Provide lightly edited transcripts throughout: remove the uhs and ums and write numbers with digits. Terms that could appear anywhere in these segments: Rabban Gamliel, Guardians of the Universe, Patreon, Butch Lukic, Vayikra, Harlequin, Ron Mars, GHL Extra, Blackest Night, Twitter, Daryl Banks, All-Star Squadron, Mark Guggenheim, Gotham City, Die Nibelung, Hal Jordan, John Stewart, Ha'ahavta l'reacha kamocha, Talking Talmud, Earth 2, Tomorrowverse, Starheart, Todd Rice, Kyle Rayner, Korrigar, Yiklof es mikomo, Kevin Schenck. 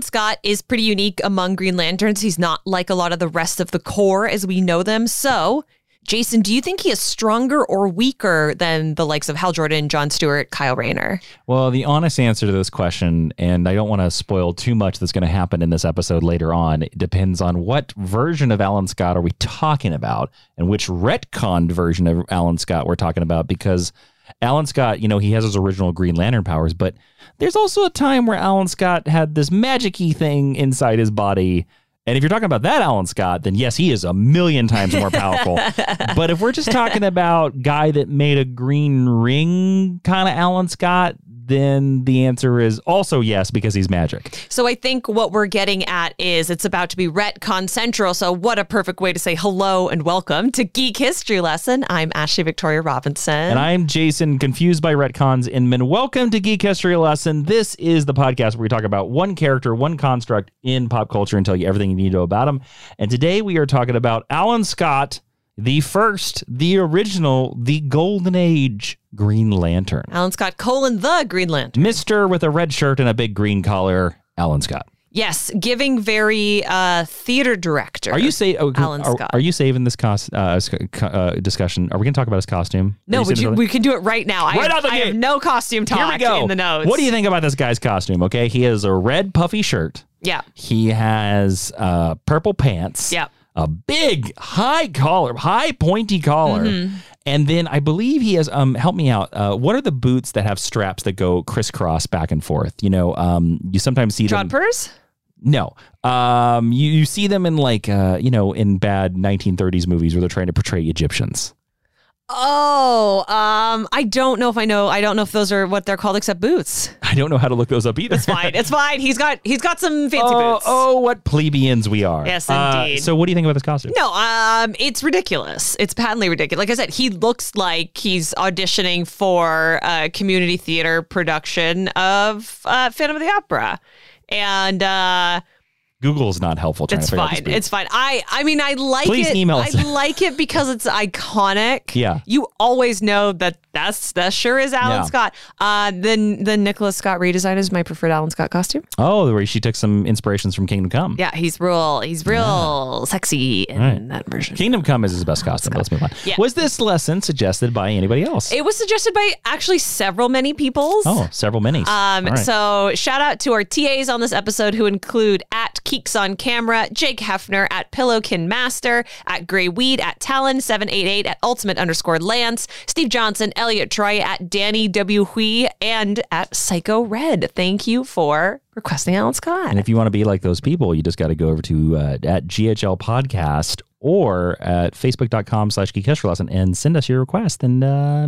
Alan Scott is pretty unique among Green Lanterns. He's not like a lot of the rest of the Corps as we know them. So, Jason, do you think he is stronger or weaker than the likes of Hal Jordan, John Stewart, Kyle Rayner? Well, the honest answer to this question, and I don't want to spoil too much that's going to happen in this episode later on, it depends on what version of Alan Scott are we talking about and which retconned version of Alan Scott we're talking about, because Alan Scott, you know, he has his original Green Lantern powers, but there's also a time where Alan Scott had this magic-y thing inside his body. And if you're talking about that Alan Scott, then yes, he is a million times more powerful. But if we're just talking about guy that made a green ring kind of Alan Scott, then the answer is also yes, because he's magic. So I think what we're getting at is it's about to be retcon central. So what a perfect way to say hello and welcome to Geek History Lesson. I'm Ashley Victoria Robinson. And I'm Jason, confused by retcons Inman. Welcome to Geek History Lesson. This is the podcast where we talk about one character, one construct in pop culture and tell you everything you need to know about him. And today we are talking about Alan Scott, the first, the original, the Golden Age Green Lantern. Alan Scott, the Green Lantern. Mr. with a red shirt and a big green collar, Alan Scott. Yes, giving very theater director. Are you saving this discussion? Are we going to talk about his costume? No, we can do it right now. I have no costume talk. Here we go. In the notes. What do you think about this guy's costume? Okay, he has a red puffy shirt. Yeah. He has purple pants. Yeah. A big high pointy collar. Mm-hmm. And then I believe he has, help me out. What are the boots that have straps that go crisscross back and forth? You know, you sometimes see them. Jodhpurs? No. You see them in like, you know, in bad 1930s movies where they're trying to portray Egyptians. Oh, I don't know if I know. I don't know if those are what they're called, except boots. I don't know how to look those up either. It's fine. It's fine. He's got some fancy boots. Oh, what plebeians we are. Yes, indeed. So what do you think about this costume? No, it's ridiculous. It's patently ridiculous. Like I said, he looks like he's auditioning for a community theater production of Phantom of the Opera. And, Google's not helpful. It's fine. It's fine. I mean, I like it. Please email us. I like it because it's iconic. Yeah. You always know that sure is Alan Scott. The Nicholas Scott redesign is my preferred Alan Scott costume. Oh, where she took some inspirations from Kingdom Come. Yeah, he's real. He's real sexy in that version. Kingdom Come is his best costume. Let's move on. Yeah. Was this lesson suggested by anybody else? It was suggested by actually many people. Oh, several minis. Right. So shout out to our TAs on this episode, who include at Keeks on Camera, Jake Hefner, at Pillowkin Master, at Grey Weed, at Talon 788, at Ultimate _ Lance, Steve Johnson, Elliot Troy, at Danny W. Hui, and at Psycho Red. Thank you for requesting Alan Scott. And if you want to be like those people, you just got to go over to at GHL Podcast or at facebook.com/geekhistory lesson and send us your request, and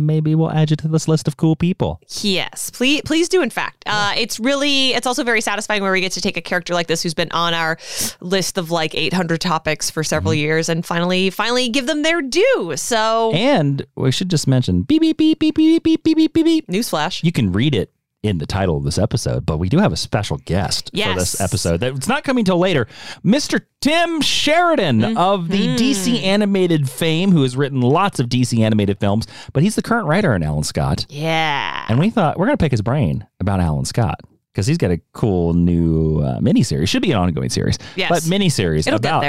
maybe we'll add you to this list of cool people. Yes, please do, in fact. It's also very satisfying where we get to take a character like this who's been on our list of like 800 topics for several years and finally give them their due. So, and we should just mention, beep, beep, beep, beep, beep, beep, beep, beep, beep. Newsflash. You can read it in the title of this episode, but we do have a special guest for this episode that's not coming till later. Mr. Tim Sheridan of the DC animated fame, who has written lots of DC animated films, but he's the current writer in Alan Scott. Yeah. And we thought we're going to pick his brain about Alan Scott, because he's got a cool new miniseries. Should be an ongoing series. Yes. But miniseries about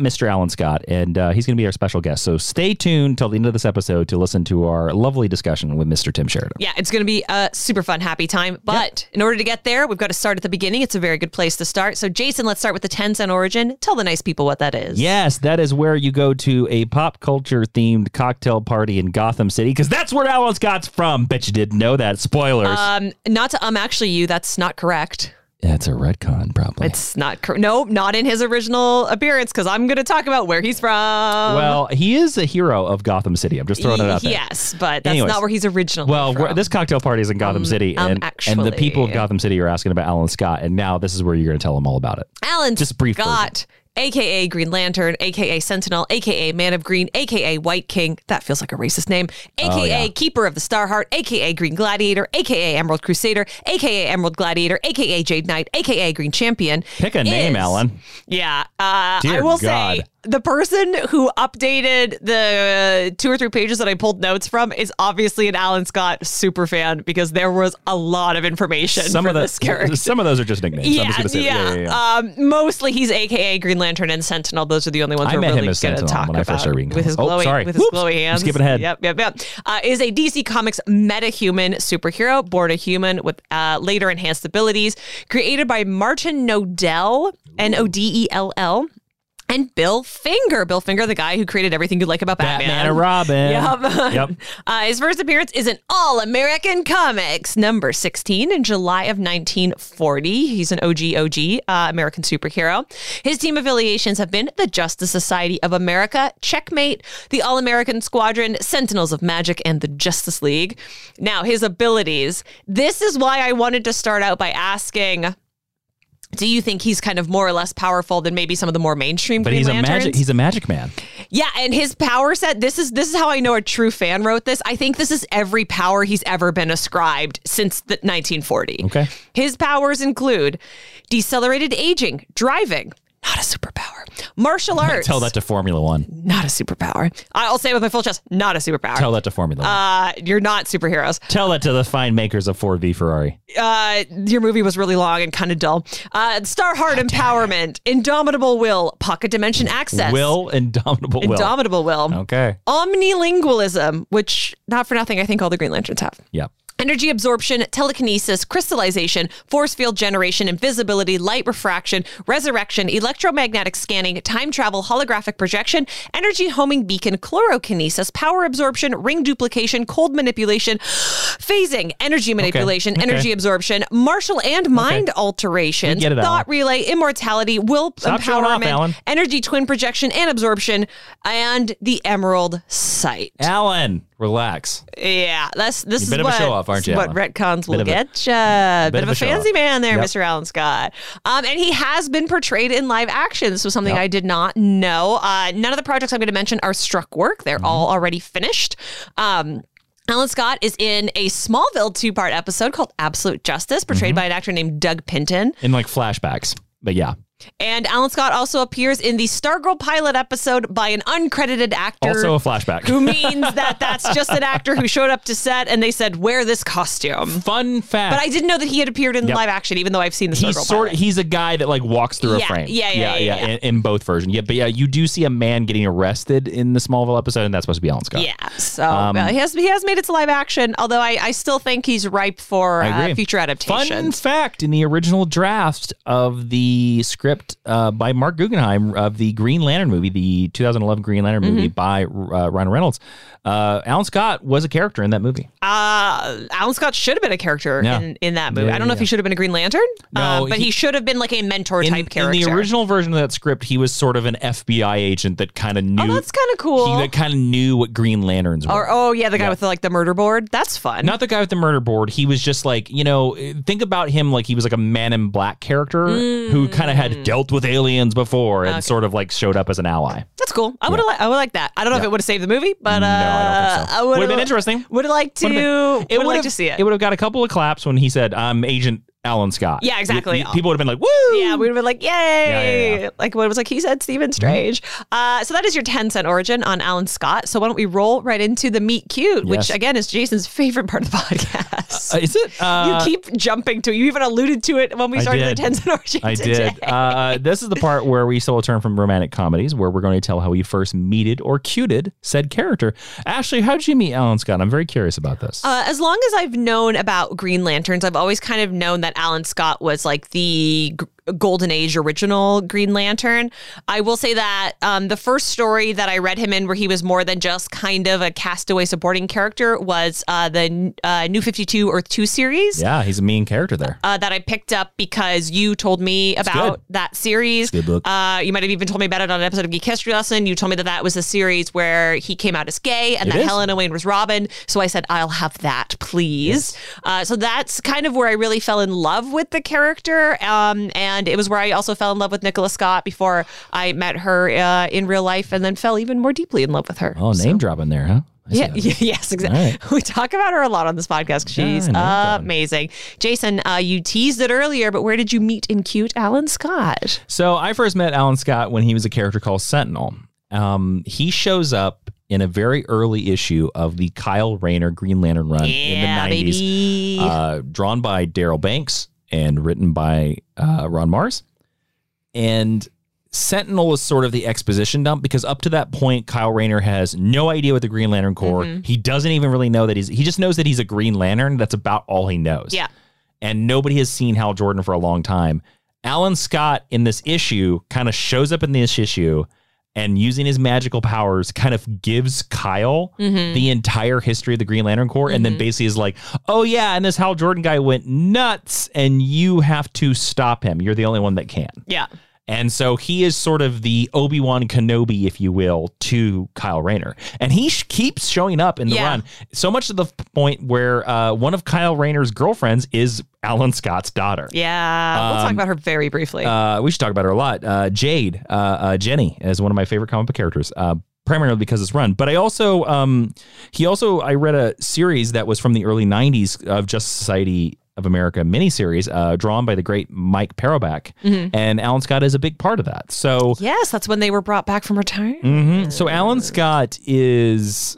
Mr. Alan Scott. And he's going to be our special guest. So stay tuned till the end of this episode to listen to our lovely discussion with Mr. Tim Sheridan. Yeah, it's going to be a super fun, happy time. But in order to get there, we've got to start at the beginning. It's a very good place to start. So Jason, let's start with the 10-cent origin. Tell the nice people what that is. Yes, that is where you go to a pop culture themed cocktail party in Gotham City, because that's where Alan Scott's from. Bet you didn't know that. Spoilers. Not to actually you. That's not correct. That's a retcon, probably. It's not correct. No, not in his original appearance, because I'm going to talk about where he's from. Well, he is a hero of Gotham City. I'm just throwing it out there. Yes, but that's not where he's originally from. Well, this cocktail party is in Gotham City, and the people of Gotham City are asking about Alan Scott, and now this is where you're going to tell them all about it. Alan Scott, a.k.a. Green Lantern, a.k.a. Sentinel, a.k.a. Man of Green, a.k.a. White King. That feels like a racist name. A.k.a. Keeper of the Starheart, a.k.a. Green Gladiator, a.k.a. Emerald Crusader, a.k.a. Emerald Gladiator, a.k.a. Jade Knight, a.k.a. Green Champion. Pick a name, Alan. Yeah. I will say, The person who updated the 2 or 3 pages that I pulled notes from is obviously an Alan Scott super fan, because there was a lot of information this character. Some of those are just nicknames. Yeah, mostly he's AKA Green Lantern and Sentinel. Those are the only ones we're really going to talk about. With his glowy hands. Skipping ahead. Yep. Is a DC Comics metahuman superhero, born a human with later enhanced abilities. Created by Martin Nodell, N-O-D-E-L-L. And Bill Finger. Bill Finger, the guy who created everything you like about Batman. Batman and Robin. Yep. His first appearance is in All-American Comics, number 16, in July of 1940. He's an OG American superhero. His team affiliations have been the Justice Society of America, Checkmate, the All-American Squadron, Sentinels of Magic, and the Justice League. Now, his abilities. This is why I wanted to start out by asking... Do you think he's kind of more or less powerful than maybe some of the more mainstream Green Lanterns? He's a magic man. Yeah, and his power set, this is how I know a true fan wrote this. I think this is every power he's ever been ascribed since 1940. Okay. His powers include decelerated aging, driving, not a superpower. Martial arts. Tell that to Formula One. Not a superpower. I'll say it with my full chest, not a superpower. Tell that to Formula One. You're not superheroes. Tell that to the fine makers of Ford v Ferrari. Your movie was really long and kind of dull. Starheart empowerment, indomitable will, pocket dimension access. Indomitable will. Okay. Omnilingualism, which not for nothing, I think all the Green Lanterns have. Yep. Energy absorption, telekinesis, crystallization, force field generation, invisibility, light refraction, resurrection, electromagnetic scanning, time travel, holographic projection, energy homing beacon, chlorokinesis, power absorption, ring duplication, cold manipulation, phasing, energy manipulation, energy absorption, martial and mind alterations, thought relay, immortality, will empowerment, energy twin projection and absorption, and the Emerald Sight. Alan, relax. Yeah, this is what retcons will get you. Bit of a fancy man there, Mr. Alan Scott. And he has been portrayed in live action. This was something I did not know. None of the projects I'm going to mention are struck work. They're all already finished. Alan Scott is in a Smallville 2-part episode called Absolute Justice, portrayed by an actor named Doug Pinton. In like flashbacks, but yeah. And Alan Scott also appears in the Stargirl pilot episode by an uncredited actor. Also a flashback. Who means that's just an actor who showed up to set and they said, wear this costume. Fun fact. But I didn't know that he had appeared in live action, even though I've seen the Stargirl pilot. He's a guy that like walks through a frame. Yeah. In both versions. Yeah, but yeah, you do see a man getting arrested in the Smallville episode, and that's supposed to be Alan Scott. Yeah, so he has made it to live action, although I still think he's ripe for future adaptation. Fun fact, in the original draft of the script by Mark Guggenheim of the Green Lantern movie, the 2011 Green Lantern movie by Ryan Reynolds. Alan Scott was a character in that movie. Alan Scott should have been a character in that movie. I don't know if he should have been a Green Lantern, but he should have been like a mentor type character. In the original version of that script, he was sort of an FBI agent that kind of knew. Oh, that's kind of cool. He kind of knew what Green Lanterns were. The guy with the murder board. That's fun. Not the guy with the murder board. He was just like, think about him like he was like a Man in Black character who kind of had dealt with aliens before and sort of like showed up as an ally. That's cool. I would like that. I don't know if it would have saved the movie, but no, I don't think so. Would have been interesting. Would have liked to see it. It would have got a couple of claps when he said, "I'm Agent Alan Scott." Yeah, exactly. People would have been like, "Woo!" Yeah, we would have been like, "Yay!" Yeah. Like when it was like he said Stephen Strange. So that is your 10-cent origin on Alan Scott. So why don't we roll right into the meet cute, which again is Jason's favorite part of the podcast. Is it? You keep jumping to it. You even alluded to it when we started the 10-cent origin. I did. This is the part where we still turn from romantic comedies, where we're going to tell how we first meted or cuted said character. Ashley, how did you meet Alan Scott? I'm very curious about this. As long as I've known about Green Lanterns, I've always kind of known that Alan Scott was like the Golden Age original Green Lantern. I will say that the first story that I read him in where he was more than just kind of a castaway supporting character was the New 52 Earth 2 series. Yeah, he's a mean character there. That I picked up because you told me about that series. Good book. You might have even told me about it on an episode of Geek History Lesson. You told me that was a series where he came out as gay and Helena Wayne was Robin. So I said, I'll have that, please. Yes. So that's kind of where I really fell in love with the character. And it was where I also fell in love with Nicola Scott before I met her in real life, and then fell even more deeply in love with her. Oh, name dropping there, huh? Yeah, yes, exactly. Right. We talk about her a lot on this podcast. She's amazing. Jason, you teased it earlier, but where did you meet in cute Alan Scott? So I first met Alan Scott when he was a character called Sentinel. He shows up in a very early issue of the Kyle Rayner Green Lantern run in the 90s, drawn by Daryl Banks and written by Ron Mars. And Sentinel is sort of the exposition dump, because up to that point, Kyle Rayner has no idea what the Green Lantern Corps. Mm-hmm. He doesn't even really know that he just knows that he's a Green Lantern. That's about all he knows. Yeah. And nobody has seen Hal Jordan for a long time. Alan Scott in this issue kind of shows up in this issue and, using his magical powers, kind of gives Kyle the entire history of the Green Lantern Corps, and then basically is like, oh yeah, and this Hal Jordan guy went nuts and you have to stop him. You're the only one that can. Yeah. And so he is sort of the Obi-Wan Kenobi, if you will, to Kyle Rayner. And he keeps showing up in the run, so much to the point where one of Kyle Rayner's girlfriends is Alan Scott's daughter. Yeah, we'll talk about her very briefly. We should talk about her a lot. Jade, Jenny, is one of my favorite comic book characters, primarily because it's run. But I also, I read a series that was from the early 90s of Justice Society of America miniseries, drawn by the great Mike Paroback, and Alan Scott is a big part of that. So yes, that's when they were brought back from retirement. So Alan Scott is,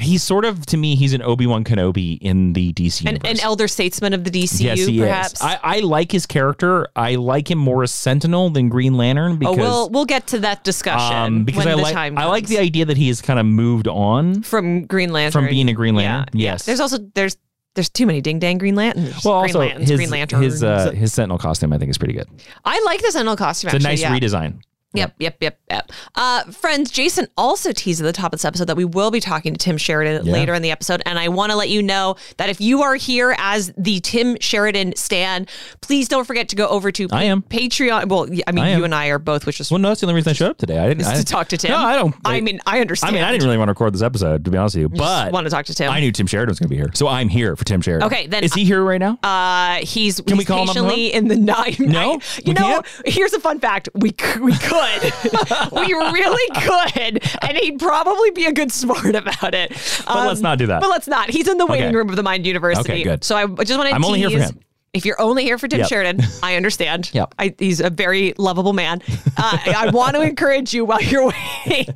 he's sort of, to me, he's an Obi-Wan Kenobi in the DC universe. An elder statesman of the DCU, yes, he perhaps. Is. I like his character. I like him more as Sentinel than Green Lantern. Because, we'll get to that discussion because I like the idea that he has kind of moved on from Green Lantern, from being a Green Lantern. Yeah. Yes, there's too many ding dang Green Lanterns. Well, also his Sentinel costume, I think, is pretty good. I like the Sentinel costume. It's actually a nice redesign. Yep. Friends, Jason also teased at the top of this episode that we will be talking to Tim Sheridan later in the episode. And I want to let you know that if you are here as the Tim Sheridan stan, please don't forget to go over to Patreon. Well, I mean, you and I are both, which is... Well, no, that's the only reason I showed up today. I didn't talk to Tim. No, I don't... I understand. I mean, I didn't really want to record this episode, to be honest with you, but... I want to talk to Tim. I knew Tim Sheridan was going to be here, so I'm here for Tim Sheridan. Okay, then... Is he here right now? He's patiently in the 9. No? You know, here's a fun fact. We could. We really could, and he'd probably be a good sport about it. But let's not do that. But let's not. He's in the waiting room of the Mind University. Okay, good. So I just want to tease, only here for him. If you're only here for Tim Sheridan, I understand. He's a very lovable man. I want to encourage you while you're waiting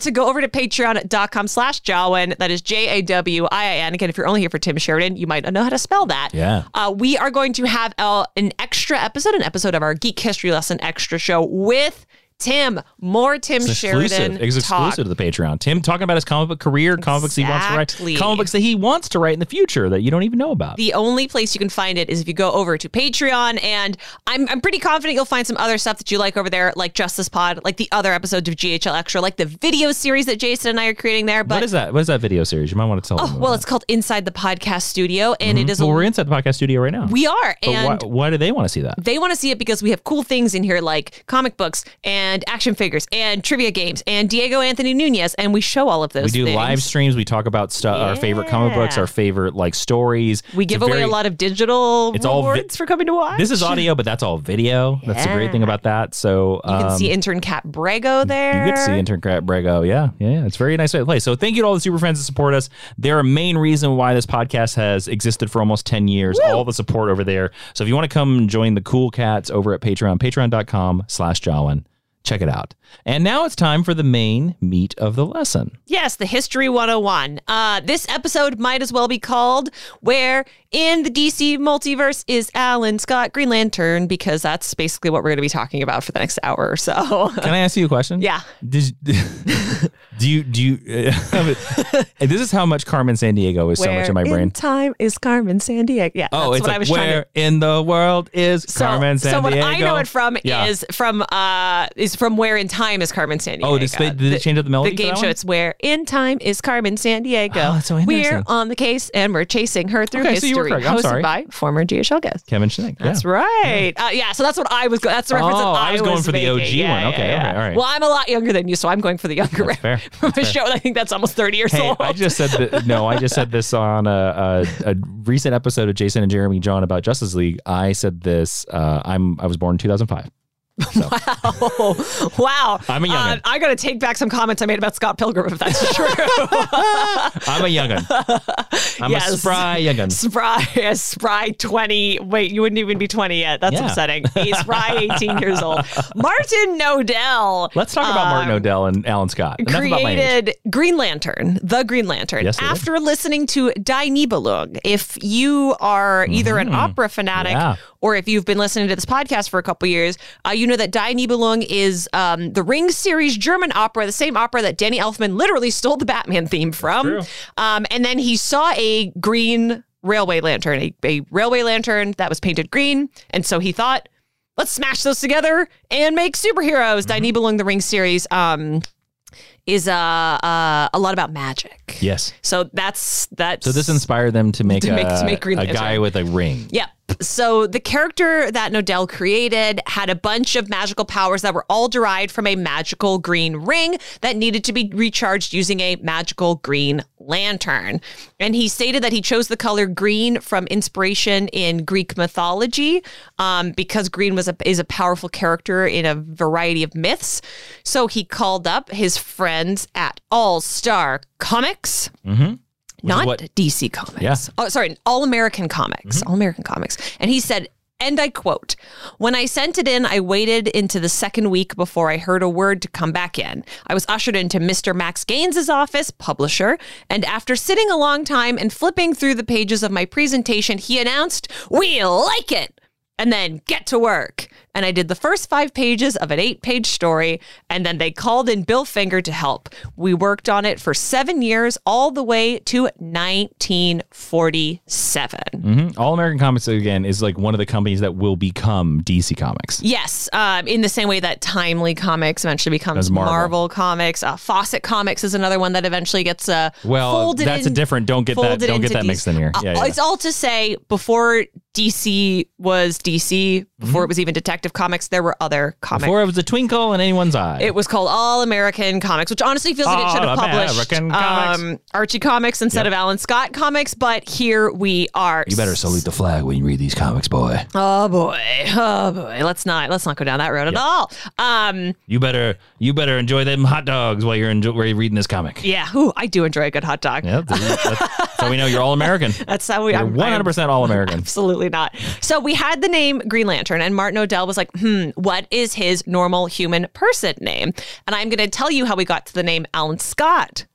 to go over to patreon.com/Jawin. That is JAWIIN. Again, if you're only here for Tim Sheridan, you might not know how to spell that. Yeah. We are going to have an extra episode, an episode of our Geek History Lesson Extra show with Tim, more Tim Sheridan. It's exclusive to the Patreon. Tim talking about his comic book career, comic books he wants to write, comic books that he wants to write in the future that you don't even know about. The only place you can find it is if you go over to Patreon, and I'm pretty confident you'll find some other stuff that you like over there, like Justice Pod, like the other episodes of GHL Extra, like the video series that Jason and I are creating there. But what is that? What is that video series? You might want to tell them. Well, it's called Inside the Podcast Studio, and it is. Well, we're inside the podcast studio right now. We are. But and why do they want to see that? They want to see it because we have cool things in here, like comic books and action figures and trivia games and Diego Anthony Nunez, and we show all of those things. We do live streams. We talk about our favorite comic books, our favorite stories. We give away a lot of digital rewards for coming to watch. This is audio, but that's all video. Yeah. That's the great thing about that. So you can see intern Kat Brego there. You get to see intern Kat Brego. Yeah. It's a very nice way to play. So thank you to all the super friends that support us. They're a main reason why this podcast has existed for almost 10 years. Woo! All the support over there. So if you want to come join the cool cats over at Patreon, patreon.com/Jawin. Check it out. And now it's time for the main meat of the lesson. Yes, the History 101. This episode might as well be called Where in the DC Multiverse is Alan Scott Green Lantern? Because that's basically what we're going to be talking about for the next hour or so. Can I ask you a question? Yeah. This is how much Carmen Sandiego is so much in my brain. Where in time is Carmen Sandiego? Yeah, that's what I was trying to... Where in the world is Carmen Sandiego? So what I know it from is from Where in Time is Carmen Sandiego. Oh, did they change up the melody? The game show, it's Where in Time is Carmen Sandiego. Oh, that's so interesting. We're on the case and we're chasing her through history. So you were correct. I'm sorry. Hosted by former GHL guest Kevin Schenck. That's right. Yeah, so that's what I was... That's the reference that I was going for the OG one. Okay, all right. Well, I'm a lot younger than you, so I'm going for the younger reference. From a show that I think that's almost 30 years old. I just said this on a recent episode of Jason and Jeremy John about Justice League. I said this. I was born in 2005. So. Wow. Wow. I'm a young'un. I got to take back some comments I made about Scott Pilgrim, if that's true. I'm a young'un. I'm a spry young'un. A spry 20. Wait, you wouldn't even be 20 yet. That's upsetting. A spry 18 years old. Martin Nodell. Let's talk about Martin Nodell and Alan Scott. Created Green Lantern, the Green Lantern, after listening to Die Nibelung. If you are either an opera fanatic or if you've been listening to this podcast for a couple years, you know that Die Nibelung is the Ring series German opera, the same opera that Danny Elfman literally stole the Batman theme from. And then he saw a green railway lantern, a railway lantern that was painted green. And so he thought, let's smash those together and make superheroes. Die Nibelung, the Ring series, is a lot about magic. Yes. So that's... So this inspired them to make a Green Lantern, a guy with a ring. Yeah. So the character that Nodell created had a bunch of magical powers that were all derived from a magical green ring that needed to be recharged using a magical green lantern. And he stated that he chose the color green from inspiration in Greek mythology because green is a powerful character in a variety of myths. So he called up his friends at All-Star Comics. Not DC Comics. Oh, sorry, All-American Comics. All-American Comics. And he said, and I quote, "When I sent it in, I waited into the second week before I heard a word to come back in. I was ushered into Mr. Max Gaines's office, publisher, and after sitting a long time and flipping through the pages of my presentation, he announced, 'We like it!' and then get to work. And I did the first 5 pages of an 8-page story, and then they called in Bill Finger to help. We worked on it for 7 years, all the way to 1947. All-American Comics, again, is like one of the companies that will become DC Comics. Yes, in the same way that Timely Comics eventually becomes Marvel Comics. Fawcett Comics is another one that eventually gets folded. Well, that's a different. Don't get that mixed in here. It's all to say, before DC was DC, before it was even Detective Comics, there were other comics. Before it was a twinkle in anyone's eye. It was called All-American Comics, which honestly feels like it should have published Archie Comics instead of Alan Scott Comics, but here we are. You better salute the flag when you read these comics, boy. Oh, boy. Oh, boy. Let's not go down that road at all. You better enjoy them hot dogs while you're reading this comic. Yeah. Ooh, I do enjoy a good hot dog. Yep. That's how we know you're All-American. That's how we are. 100% All-American. Absolutely not. So we had the name Green Lantern, and Martin Nodell was like, what is his normal human person name? And I'm going to tell you how we got to the name Alan Scott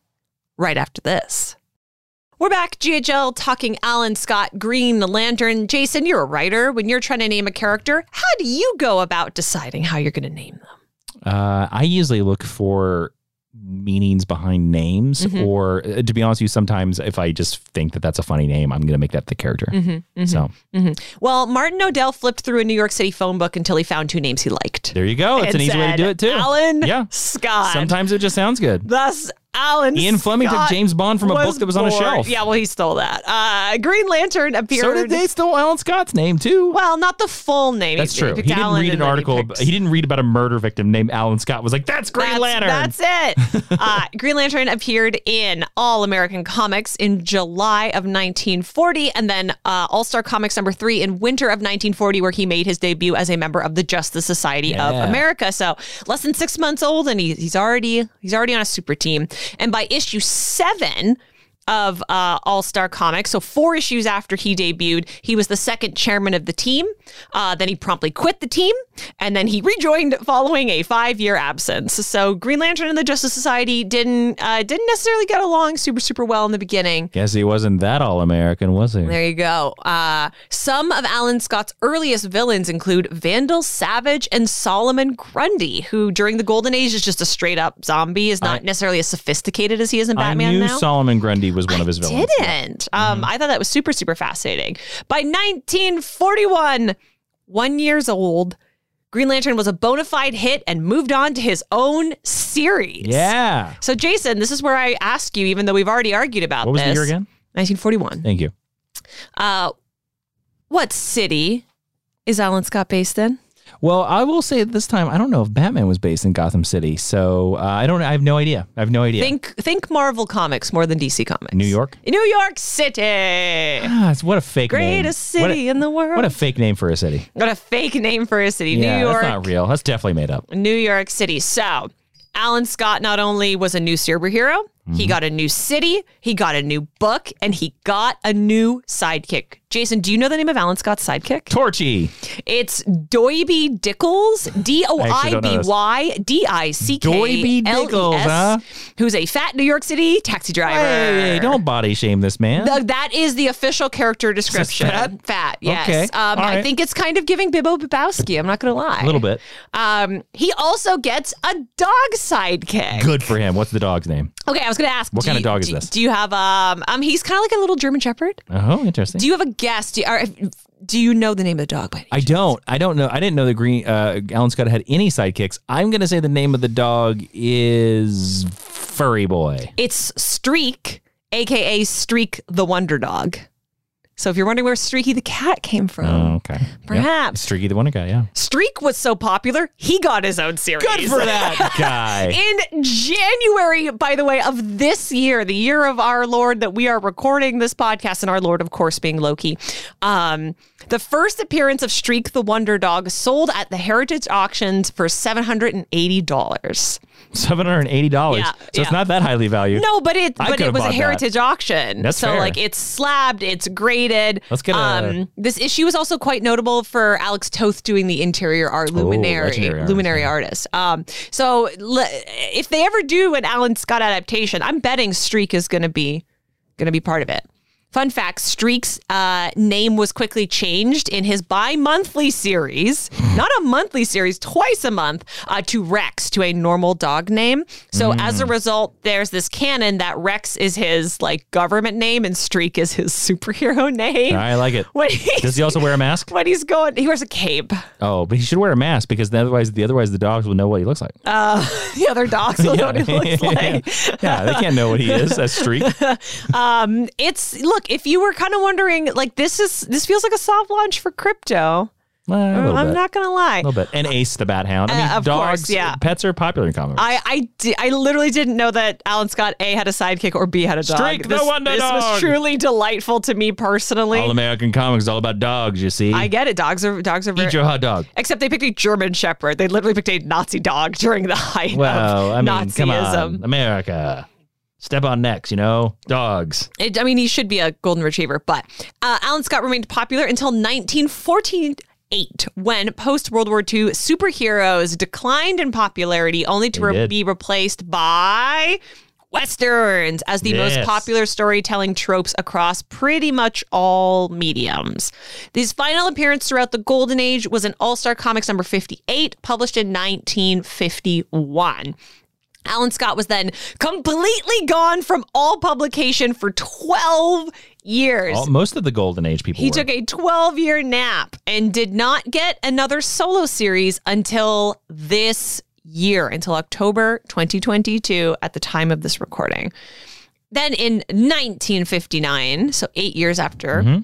right after this. We're back, GHL, talking Alan Scott, Green Lantern. Jason, you're a writer. When you're trying to name a character, how do you go about deciding how you're going to name them? I usually look for meanings behind names, or to be honest with you, sometimes if I just think that that's a funny name, I'm going to make that the character. Well, Martin Nodell flipped through a New York City phone book until he found 2 names he liked. There you go. It's an easy way to do it too. Alan Scott. Sometimes it just sounds good. That's Alan Ian Fleming Scott took James Bond from a book that was on a shelf. Yeah, well, he stole that. Green Lantern appeared. So did they stole Alan Scott's name too? Well, not the full name. That's true. He didn't read an article. He didn't read about a murder victim named Alan Scott. Was like, that's Green Lantern. That's it. Green Lantern appeared in All American Comics in July of 1940, and then All Star Comics #3 in winter of 1940, where he made his debut as a member of the Justice Society of America. So less than 6 months old, and he's already on a super team. And by issue 7 of All-Star Comics, so 4 issues after he debuted, he was the second chairman of the team. Then he promptly quit the team, and then he rejoined following a 5-year absence. So Green Lantern and the Justice Society didn't necessarily get along super well in the beginning. Guess he wasn't that All-American, was he? There you go. Some of Alan Scott's earliest villains include Vandal Savage and Solomon Grundy, who during the Golden Age is just a straight-up zombie, is not necessarily as sophisticated as he is in Batman now. I knew Solomon Grundy was one of his villains. I thought that was super fascinating. By 1941, 1 year old, Green Lantern was a bona fide hit and moved on to his own series. Yeah. So Jason, this is where I ask you, even though we've already argued about this. What was the year again? 1941. Thank you. What city is Alan Scott based in? Well, I will say at this time, I don't know if Batman was based in Gotham City, so I have no idea. I have no idea. Think Marvel Comics more than DC Comics. New York? New York City! Ah, what a fake name. Greatest city in the world. What a fake name for a city. What a fake name for a city. Yeah, New York. That's not real. That's definitely made up. New York City. So, Alan Scott not only was a new superhero, he got a new city, he got a new book, and he got a new sidekick. Jason, do you know the name of Alan Scott's sidekick? Torchy. It's Doiby Dickles, D-O-I-B-Y-D-I-C-K-L-E-S, Dickles, huh? Who's a fat New York City taxi driver. Hey, don't body shame this man. That is the official character description. Fat, yes. Okay. Right. I think it's kind of giving Bibbo Bobowski, I'm not going to lie. A little bit. He also gets a dog sidekick. Good for him. What's the dog's name? Okay, I was going to ask. What kind of dog is this? Do you have, he's kind of like a little German Shepherd. Oh, interesting. Do you have a guess? Do you know the name of the dog? I don't. I don't know. I didn't know the Alan Scott had any sidekicks. I'm going to say the name of the dog is Furry Boy. It's Streak, a.k.a. Streak the Wonder Dog. So if you're wondering where Streaky the Cat came from, perhaps. Yep. Streaky the Wonder Guy, yeah. Streak was so popular, he got his own series. Good for that guy. In January, by the way, of this year, the year of our Lord that we are recording this podcast, and our Lord, of course, being Loki, the first appearance of Streak the Wonder Dog sold at the Heritage Auctions for $780. $780. Yeah, so it's not that highly valued. No, but it was a heritage auction. That's fair. Like it's slabbed, it's graded. Let's get this issue is also quite notable for Alex Toth doing the interior art, luminary artist. If they ever do an Alan Scott adaptation, I'm betting Streak is gonna be part of it. Fun fact, Streak's name was quickly changed in his bi-monthly series, not a monthly series, twice a month, to Rex, to a normal dog name. So as a result, there's this canon that Rex is his like government name and Streak is his superhero name. I like it. Does he also wear a mask? When he's going, he wears a cape. Oh, but he should wear a mask because otherwise the dogs will know what he looks like. The other dogs will know what he looks like. Yeah, they can't know what he is. That's Streak. Look, if you were kind of wondering, like this feels like a soft launch for crypto. I'm not gonna lie, a little bit. And Ace the Bat Hound. I mean, of dogs, course, yeah. Pets are popular in comics. I literally didn't know that Alan Scott A had a sidekick or B had a dog. Streak the Wonder Dog. This was truly delightful to me personally. All-American Comics is all about dogs. You see, I get it. Dogs are very, eat your hot dog. Except they picked a German Shepherd. They literally picked a Nazi dog during the height of Nazism. Come on, America. Step on necks, you know? Dogs. He should be a golden retriever, but Alan Scott remained popular until 1948, when post-World War II superheroes declined in popularity, only to be replaced by Westerns as the most popular storytelling tropes across pretty much all mediums. His final appearance throughout the Golden Age was in All-Star Comics number 58, published in 1951. Alan Scott was then completely gone from all publication for 12 years. Most of the Golden Age people He took a 12-year nap and did not get another solo series until this year, until October 2022 at the time of this recording. Then in 1959, so 8 years after,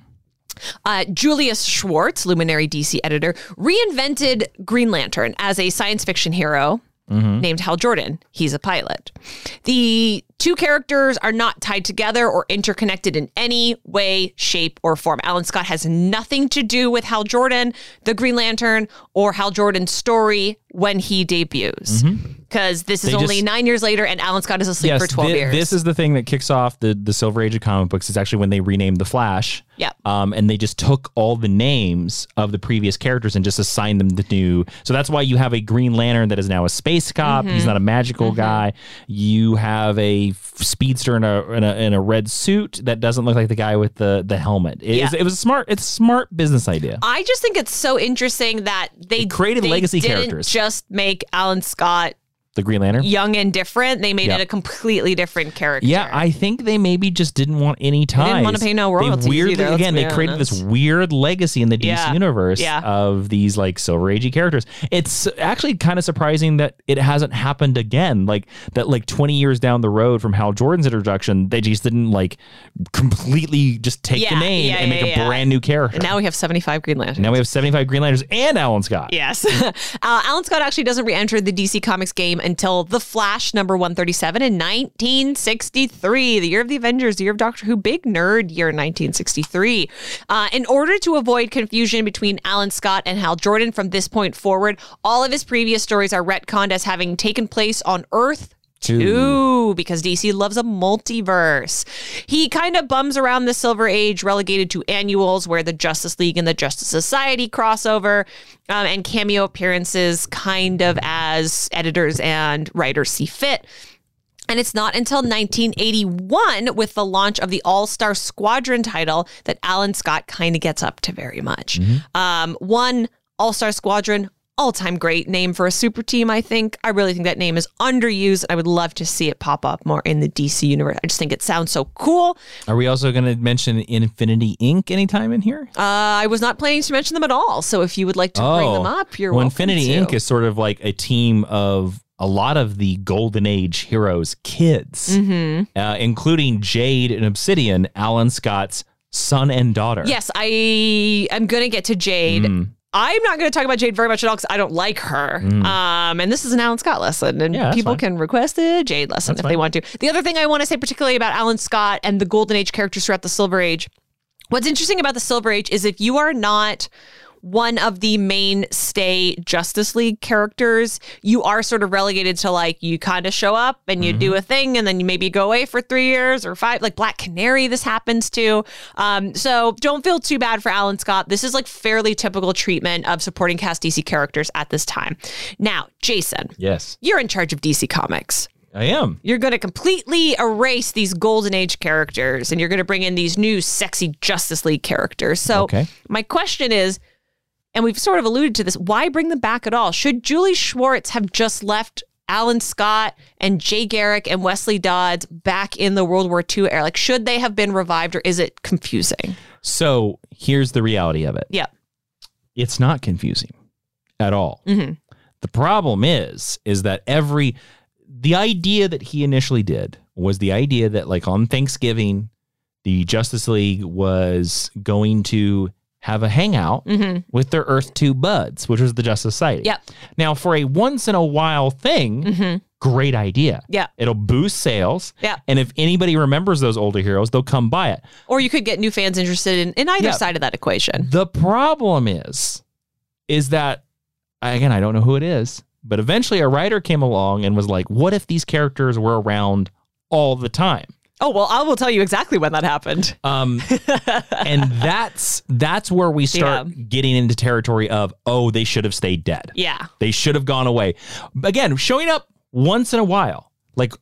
Julius Schwartz, luminary DC editor, reinvented Green Lantern as a science fiction hero named Hal Jordan. He's a pilot. The two characters are not tied together or interconnected in any way, shape, or form. Alan Scott has nothing to do with Hal Jordan, the Green Lantern, or Hal Jordan's story when he debuts. Because this is only 9 years later and Alan Scott is asleep for 12 years. This is the thing that kicks off the Silver Age of comic books. It's actually when they renamed The Flash. And they just took all the names of the previous characters and just assigned them to new. So that's why you have a Green Lantern that is now a space cop. He's not a magical guy. You have a speedster in a red suit that doesn't look like the guy with the helmet. It was a smart business idea. I just think it's so interesting that they created legacy characters. Just make Alan Scott The Green Lantern? Young and different. They made it a completely different character. Yeah, I think they maybe just didn't want any ties. They didn't want to pay no royalties either. Again, they created this weird legacy in the DC universe of these like Silver Agey characters. It's actually kind of surprising that it hasn't happened again. Like that, like 20 years down the road from Hal Jordan's introduction, they just didn't like completely just take the name and make a brand new character. And now we have 75 Green Lanterns. Now we have 75 Green Lanterns and Alan Scott. Yes. Alan Scott actually doesn't re-enter the DC Comics game until The Flash number 137 in 1963, the year of the Avengers, the year of Doctor Who, big nerd year 1963. In order to avoid confusion between Alan Scott and Hal Jordan from this point forward, all of his previous stories are retconned as having taken place on Earth 2, because DC loves a multiverse. He kind of bums around the Silver Age, relegated to annuals where the Justice League and the Justice Society crossover, and cameo appearances kind of as editors and writers see fit. And it's not until 1981, with the launch of the All-Star Squadron title, that Alan Scott kind of gets up to very much. One, All-Star Squadron, all-time great name for a super team, I think. I really think that name is underused. I would love to see it pop up more in the DC universe. I just think it sounds so cool. Are we also going to mention Infinity Inc. anytime in here? I was not planning to mention them at all. So if you would like to bring them up, you're welcome. Infinity Inc. is sort of like a team of a lot of the Golden Age heroes' kids, including Jade and Obsidian, Alan Scott's son and daughter. Yes, I am going to get to Jade. I'm not going to talk about Jade very much at all because I don't like her. And this is an Alan Scott lesson, and people can request a Jade lesson if they want to. The other thing I want to say particularly about Alan Scott and the Golden Age characters throughout the Silver Age, what's interesting about the Silver Age is if you are not one of the mainstay Justice League characters, you are sort of relegated to like, you kind of show up and you do a thing and then you maybe go away for 3 years or 5, like Black Canary, this happens too. So don't feel too bad for Alan Scott. This is like fairly typical treatment of supporting cast DC characters at this time. Now, Jason, yes, you're in charge of DC Comics. I am. You're going to completely erase these Golden Age characters and you're going to bring in these new sexy Justice League characters. So my question is, and we've sort of alluded to this, why bring them back at all? Should Julie Schwartz have just left Alan Scott and Jay Garrick and Wesley Dodds back in the World War II era? Like, should they have been revived, or is it confusing? So here's the reality of it. Yeah. It's not confusing at all. The problem is that the idea that he initially did was the idea that like on Thanksgiving, the Justice League was going to have a hangout with their Earth 2 buds, which was the Justice Society. Now, for a once-in-a-while thing, great idea. It'll boost sales. And if anybody remembers those older heroes, they'll come buy it. Or you could get new fans interested in either side of that equation. The problem is that, again, I don't know who it is, but eventually a writer came along and was like, what if these characters were around all the time? Oh, well, I will tell you exactly when that happened. And that's where we start getting into territory of, oh, they should have stayed dead. They should have gone away. Again, showing up once in a while. Like,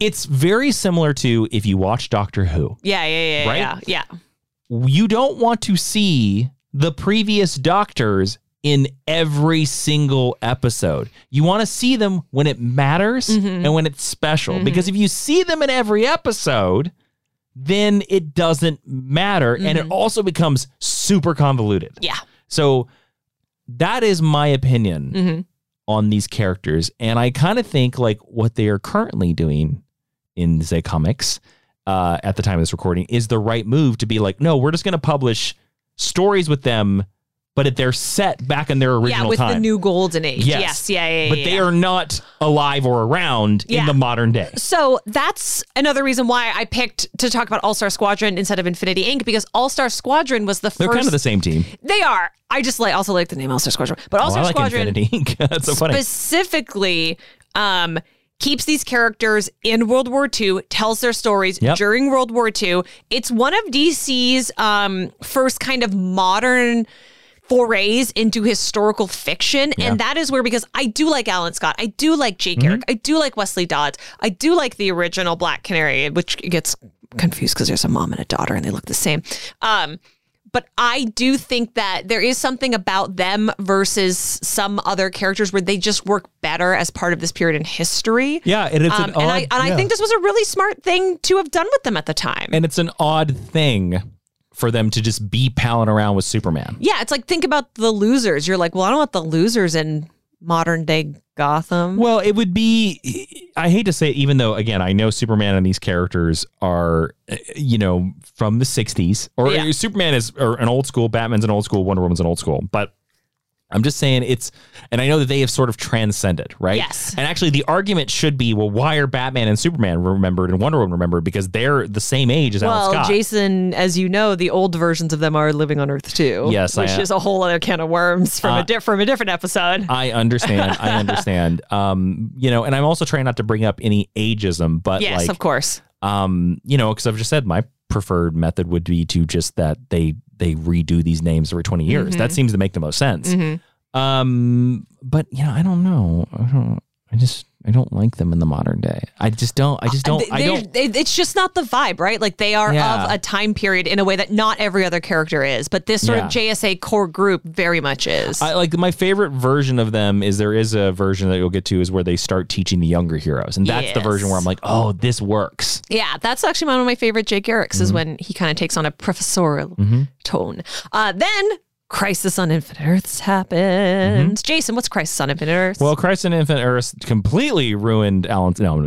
it's very similar to if you watch Doctor Who. Right? You don't want to see the previous doctors in every single episode. You want to see them when it matters and when it's special. Because if you see them in every episode, then it doesn't matter. And it also becomes super convoluted. So that is my opinion on these characters. And I kind of think like what they are currently doing in, say, comics at the time of this recording is the right move to be like, no, we're just going to publish stories with them, but they're set back in their original time. The new Golden Age. But they are not alive or around in the modern day. So that's another reason why I picked to talk about All-Star Squadron instead of Infinity Inc., because All-Star Squadron was the first. They're kind of the same team. They are. I just also like the name All-Star Squadron. But All-Star Squadron Infinity Inc. That's so funny. Specifically, keeps these characters in World War II, tells their stories during World War II. It's one of DC's first kind of modern forays into historical fiction. And that is where, because I do like Alan Scott, I do like Jay Garrick, I do like Wesley Dodds, I do like the original Black Canary, which gets confused because there's a mom and a daughter and they look the same. But I do think that there is something about them versus some other characters where they just work better as part of this period in history. Yeah, and it's an odd, I think this was a really smart thing to have done with them at the time. And it's an odd thing for them to just be palling around with Superman. Yeah, it's like, think about the losers. You're like, well, I don't want the losers in modern day Gotham. Well, it would be, I hate to say it, even though, again, I know Superman and these characters are, you know, from the 60s. Or yeah. Superman is an old school, Batman's an old school, Wonder Woman's an old school. But I'm just saying it's, and I know that they have sort of transcended, right? Yes. And actually the argument should be, well, why are Batman and Superman remembered and Wonder Woman remembered? Because they're the same age as Alan Scott. Well, Jason, as you know, the old versions of them are living on Earth 2. Yes, which is a whole other can of worms from a different episode. I understand. I understand. You know, and I'm also trying not to bring up any ageism, but yes, like, of course. You know, because I've just said my preferred method would be to just that they redo these names every 20 years. Mm-hmm. That seems to make the most sense. Mm-hmm. But you know, I don't know. I don't like them in the modern day. It's just not the vibe, right? Like they are of a time period in a way that not every other character is, but this sort of JSA core group very much is. Like my favorite version of them is, there is a version that you'll get to is where they start teaching the younger heroes. And that's the version where I'm like, oh, this works. Yeah. That's actually one of my favorite Jay Garrick's is when he kind of takes on a professorial tone. Then Crisis on Infinite Earths happened. Jason, what's Crisis on Infinite Earths? Well, Crisis on Infinite Earths completely ruined Alan's... No,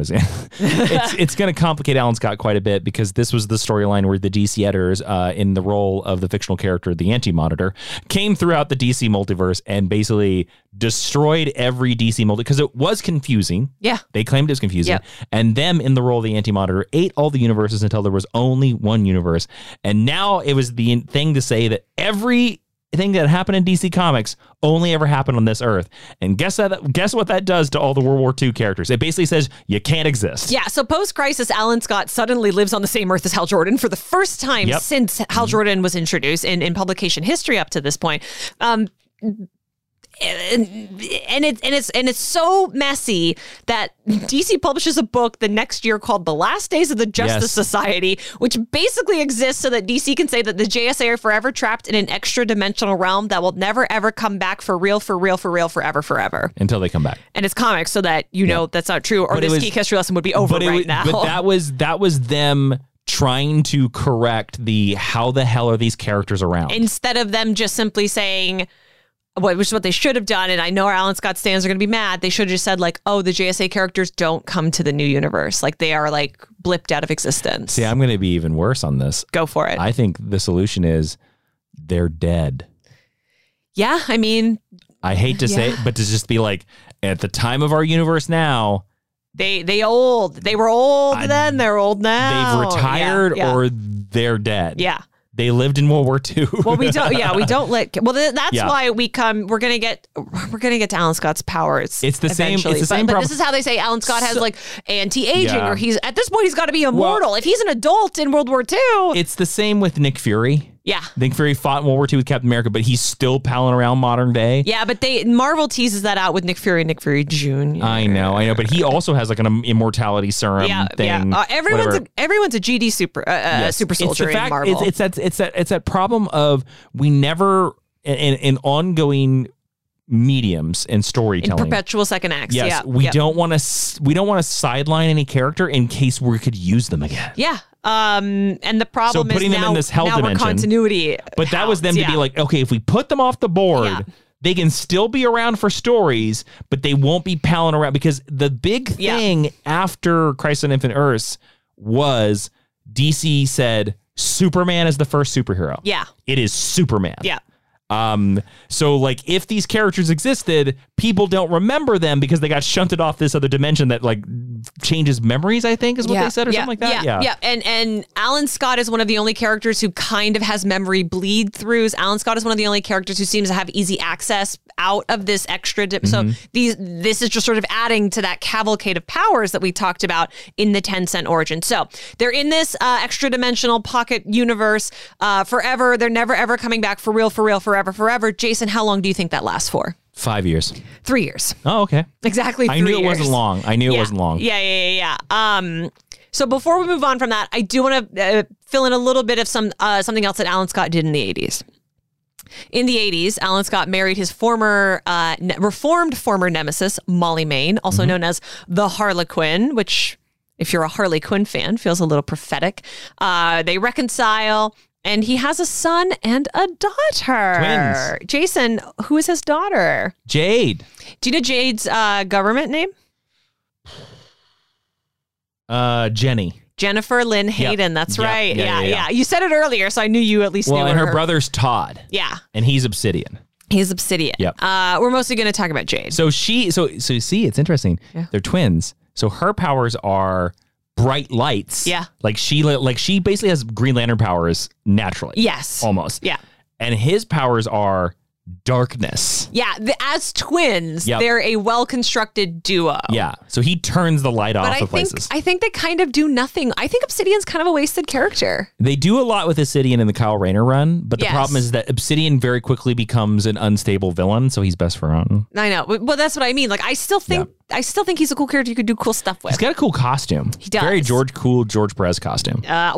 it's going to complicate Alan Scott quite a bit, because this was the storyline where the DC editors, in the role of the fictional character, the Anti-Monitor, came throughout the DC multiverse and basically destroyed every DC multiverse, because it was confusing. Yeah. They claimed it was confusing. Yep. And them, in the role of the Anti-Monitor, ate all the universes until there was only one universe. And now it was the thing to say that every thing that happened in DC Comics only ever happened on this Earth, and guess what that does to all the World War II characters? It basically says you can't exist. Yeah. So post Crisis, Alan Scott suddenly lives on the same Earth as Hal Jordan for the first time since Hal Jordan was introduced in publication history up to this point. And it's so messy that DC publishes a book the next year called The Last Days of the Justice Society, which basically exists so that DC can say that the JSA are forever trapped in an extra dimensional realm that will never, ever come back for real, forever. Until they come back. And it's comics, so that, you know, that's not true, or but this geek history lesson would be over now. But that was them trying to correct the how the hell are these characters around. Instead of them just simply saying... Which is what they should have done, and I know our Alan Scott stans are going to be mad. They should have just said, like, oh, the JSA characters don't come to the new universe. Like, they are, like, blipped out of existence. See, I'm going to be even worse on this. Go for it. I think the solution is they're dead. Yeah, I mean... I hate to say it, but to just be like, at the time of our universe now... They old. They were old then. They're old now. They've retired or they're dead. Yeah. They lived in World War II. Well, we don't let. Well, that's why we come. We're gonna get to Alan Scott's powers. It's the same. It's the same. But this is how they say Alan Scott has like anti-aging, or he's at this point he's got to be immortal. Well, if he's an adult in World War II, it's the same with Nick Fury. Yeah. Nick Fury fought in World War II with Captain America, but he's still palling around modern day. Yeah, but Marvel teases that out with Nick Fury and Nick Fury Jr. I know, but he also has like an immortality serum thing. Everyone's a GD super soldier in Marvel. It's that problem of we never in ongoing mediums and storytelling. In perpetual second acts. Yes, we don't want to sideline any character in case we could use them again. Yeah. And the problem is now we're continuity. But that was them to be like, okay, if we put them off the board, they can still be around for stories, but they won't be palling around, because the big thing after Crisis on Infinite Earths was DC said Superman is the first superhero. Yeah. It is Superman. Yeah. So like if these characters existed, people don't remember them because they got shunted off this other dimension that like changes memories, I think is what they said, or something like that. And Alan Scott is one of the only characters who kind of has memory bleed throughs. Alan Scott is one of the only characters who seems to have easy access out of this extra so this is just sort of adding to that cavalcade of powers that we talked about in the 10-cent origin. So they're in this extra dimensional pocket universe forever. They're never ever coming back for real, forever. Jason, how long do you think that lasts for? 5 years. 3 years. Oh, okay. Exactly 3 years. I knew it wasn't long. Yeah, yeah, yeah. So before we move on from that, I do want to fill in a little bit of something else that Alan Scott did in the 80s. In the 80s, Alan Scott married his reformed former nemesis, Molly Main, also known as the Harlequin, which, if you're a Harley Quinn fan, feels a little prophetic. They reconcile, and he has a son and a daughter. Twins. Jason, who is his daughter? Jade. Do you know Jade's government name? Jenny. Jennifer Lynn Hayden. Yep. That's right. Yeah. You said it earlier, so I knew you at least knew her. Well, and her brother's Todd. Yeah. And he's Obsidian. Yep. We're mostly going to talk about Jade. So you see, it's interesting. Yeah. They're twins. So her powers are bright lights. Yeah. Like she basically has Green Lantern powers naturally. Yes. Almost. Yeah. And his powers are darkness. Yeah. As twins, they're a well-constructed duo. Yeah. So he turns the light off of places. I think they kind of do nothing. I think Obsidian's kind of a wasted character. They do a lot with Obsidian in the Kyle Rayner run, but the problem is that Obsidian very quickly becomes an unstable villain, so he's best forgotten. I know. Well, that's what I mean. Like, I still think he's a cool character you could do cool stuff with. He's got a cool costume. He does. Very George Perez costume. All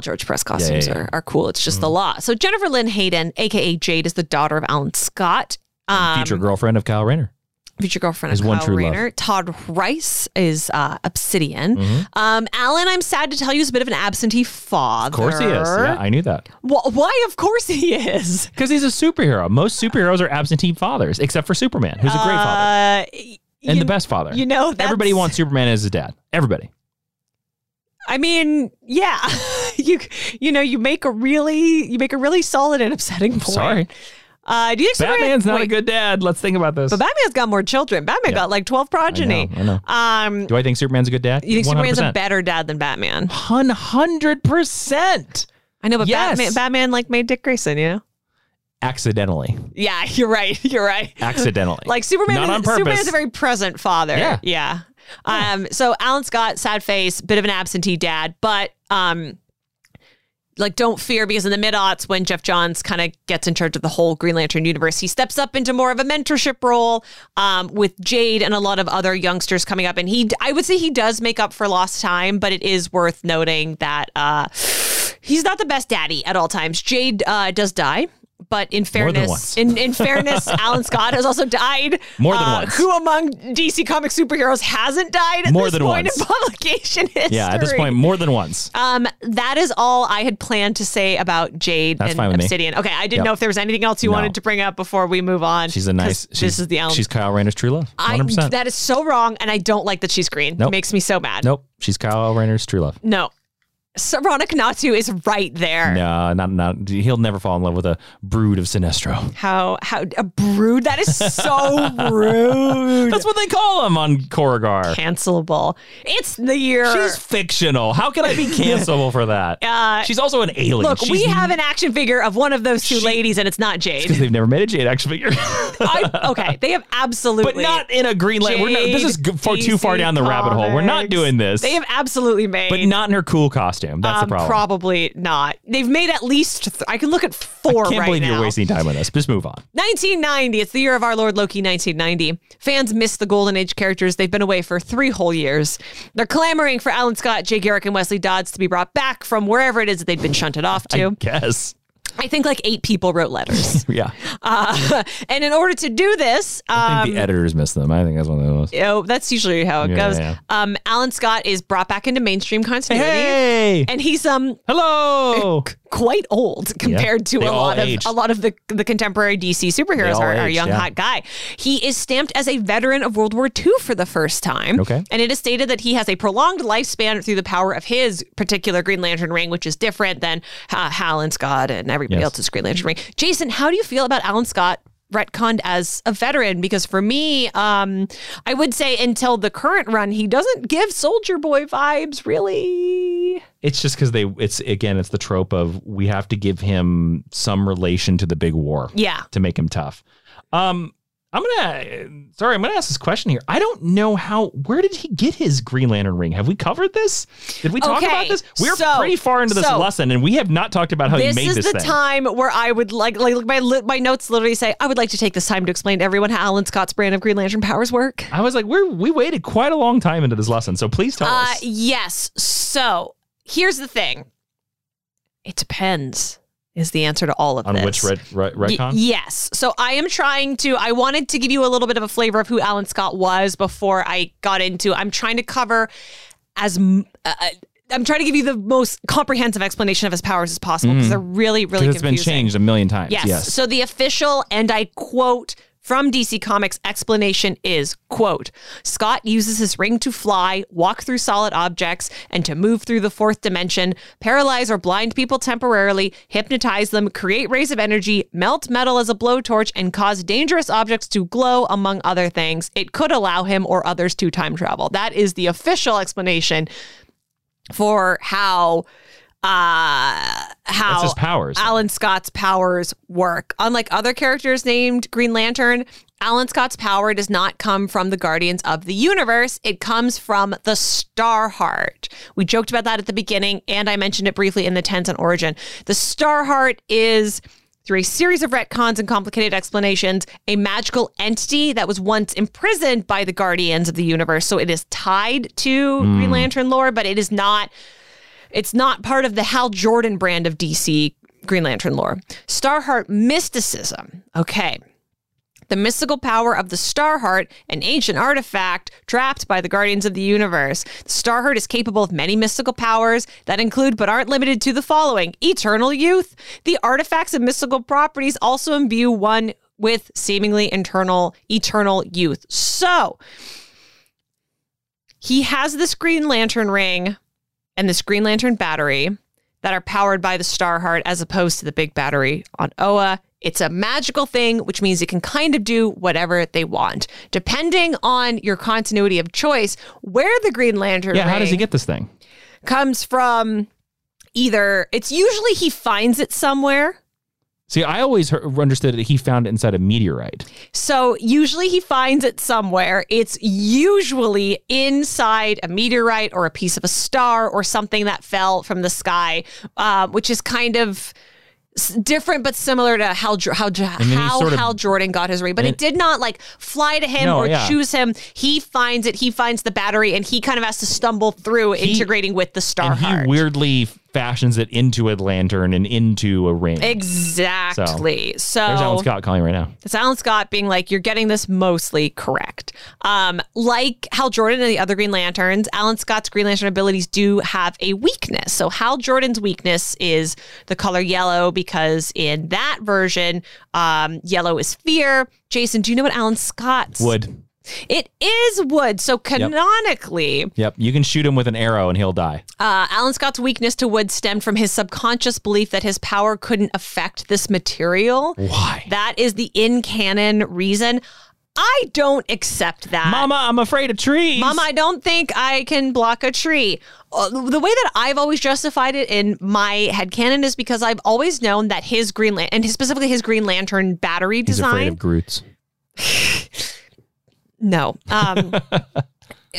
George Perez costumes are cool. It's just the law. So Jennifer Lynn Hayden, a.k.a. Jade, is the daughter of Alan Scott. Future girlfriend of Kyle Rayner. His one true love. Todd Rice is Obsidian. Alan, I'm sad to tell you, is a bit of an absentee father. Of course he is. Yeah, I knew that. Well, why of course he is? Because he's a superhero. Most superheroes are absentee fathers, except for Superman, who's a great father. And the best father. You know, everybody wants Superman as his dad. Everybody. I mean, yeah. you make a really solid and upsetting point. Sorry. Do you think Batman's not a good dad? Let's think about this. But Batman's got more children. Batman got like 12 progeny. I know. Do I think Superman's a good dad? You think 100%. Superman's a better dad than Batman? 100%. I know, but Batman like made Dick Grayson, you know? Accidentally. Yeah, you're right. Accidentally. Like Superman, not on purpose. Superman's a very present father. Yeah. So Alan Scott, sad face, bit of an absentee dad, but like, don't fear, because in the mid-aughts, when Jeff Johns kind of gets in charge of the whole Green Lantern universe, he steps up into more of a mentorship role with Jade and a lot of other youngsters coming up. And I would say he does make up for lost time, but it is worth noting that he's not the best daddy at all times. Jade does die. But in fairness, Alan Scott has also died. More than once. Who among DC comic superheroes hasn't died at this point in publication history? Yeah, at this point, more than once. That is all I had planned to say about Jade and Obsidian. Me. Okay, I didn't know if there was anything else you wanted to bring up before we move on. She's Kyle Rayner's true love. 100%. That is so wrong, and I don't like that she's green. Nope. It makes me so mad. Nope, she's Kyle Rayner's true love. No. Saronic Natu is right there. No, not. He'll never fall in love with a brood of Sinestro. How a brood? That is so rude. That's what they call him on Korrigar. Cancelable. It's the year. She's fictional. How can I be cancelable for that? She's also an alien. Look, we have an action figure of one of those two ladies, and it's not Jade. Because they've never made a Jade action figure. They have absolutely. But not in a Green Lantern. This is too far down the rabbit hole. We're not doing this. They have absolutely made. But not in her cool costume. That's the problem. Probably not. They've made at least I can look at four right now. I can't believe you're wasting time on this. Just move on. 1990. It's the year of our Lord Loki, 1990. Fans miss the Golden Age characters. They've been away for 3 whole years. They're clamoring for Alan Scott, Jay Garrick, and Wesley Dodds to be brought back from wherever it is that they'd been shunted off to. I guess. I think like 8 people wrote letters. And in order to do this... I think the editors missed them. I think that's one of those. Oh, that's usually how it goes. Yeah. Alan Scott is brought back into mainstream continuity. Hey! And he's... quite old compared to a lot of the contemporary DC superheroes. Our young hot guy. He is stamped as a veteran of World War II for the first time. Okay. And it is stated that he has a prolonged lifespan through the power of his particular Green Lantern ring, which is different than Hal and Scott and everybody else's Green Lantern ring. Jason, how do you feel about Alan Scott retconned as a veteran? Because for me, I would say until the current run, he doesn't give Soldier Boy vibes, really. It's just because it's the trope of we have to give him some relation to the big war to make him tough. I'm gonna ask this question here. I don't know where did he get his Green Lantern ring? Have we covered this? Did we talk about this? We're pretty far into this lesson, and we have not talked about how you made this thing. This is the time where I would like my notes literally say, I would like to take this time to explain to everyone how Alan Scott's brand of Green Lantern powers work. I was like, we waited quite a long time into this lesson, so please tell us. Yes. So here's the thing. It depends. Is the answer to all of this. On which retcon? Yes. So I wanted to give you a little bit of a flavor of who Alan Scott was before I got into, I'm trying to give you the most comprehensive explanation of his powers as possible because they're really, really confusing. It's been changed a million times. Yes. So the official, and I quote from DC Comics, explanation is, quote, Scott uses his ring to fly, walk through solid objects, and to move through the fourth dimension, paralyze or blind people temporarily, hypnotize them, create rays of energy, melt metal as a blowtorch, and cause dangerous objects to glow, among other things. It could allow him or others to time travel. That is the official explanation for how Alan Scott's powers work. Unlike other characters named Green Lantern, Alan Scott's power does not come from the Guardians of the Universe. It comes from the Starheart. We joked about that at the beginning, and I mentioned it briefly in the Tense on Origin. The Starheart is, through a series of retcons and complicated explanations, a magical entity that was once imprisoned by the Guardians of the Universe. So it is tied to Green Lantern lore, but it is not... It's not part of the Hal Jordan brand of DC Green Lantern lore. Starheart mysticism. Okay. The mystical power of the Starheart, an ancient artifact trapped by the Guardians of the Universe. The Starheart is capable of many mystical powers that include but aren't limited to the following: eternal youth. The artifacts and mystical properties also imbue one with seemingly eternal youth. So he has this Green Lantern ring and this Green Lantern battery that are powered by the Starheart as opposed to the big battery on Oa. It's a magical thing, which means it can kind of do whatever they want. Depending on your continuity of choice, where the Green Lantern ring... Yeah, how does he get this thing? ...comes from either... It's usually he finds it somewhere. See, I always understood that he found it inside a meteorite. So usually he finds it somewhere. It's usually inside a meteorite or a piece of a star or something that fell from the sky, which is kind of different but similar to how Hal Jordan got his ring. But it did not like fly to him choose him. He finds it. He finds the battery, and he kind of has to stumble through integrating with the Starheart. And he weirdly fashions it into a lantern and into a ring. Exactly. So there's Alan Scott calling right now. It's Alan Scott being like, you're getting this mostly correct. Like Hal Jordan and the other Green Lanterns, Alan Scott's Green Lantern abilities do have a weakness. So Hal Jordan's weakness is the color yellow, because in that version, yellow is fear. Jason, do you know what Alan Scott's... Wood. It is wood. So canonically... Yep. You can shoot him with an arrow and he'll die. Alan Scott's weakness to wood stemmed from his subconscious belief that his power couldn't affect this material. Why? That is the in-canon reason. I don't accept that. Mama, I'm afraid of trees. Mama, I don't think I can block a tree. The way that I've always justified it in my headcanon is because I've always known that his Green Lantern, and specifically his Green Lantern battery design... He's afraid of Groots. No,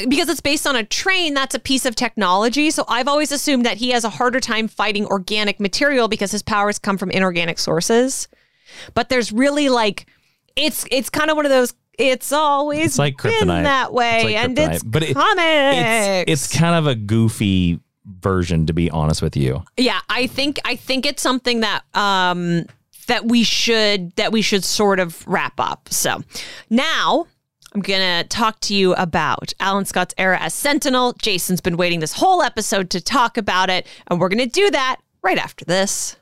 because it's based on a train. That's a piece of technology. So I've always assumed that he has a harder time fighting organic material because his powers come from inorganic sources. But there's really like, it's kind of one of those. It's always it's like been that way, it's like and it's but comics. It's kind of a goofy version, to be honest with you. Yeah, I think it's something that that we should sort of wrap up. So now I'm going to talk to you about Alan Scott's era as Sentinel. Jason's been waiting this whole episode to talk about it, and we're going to do that right after this.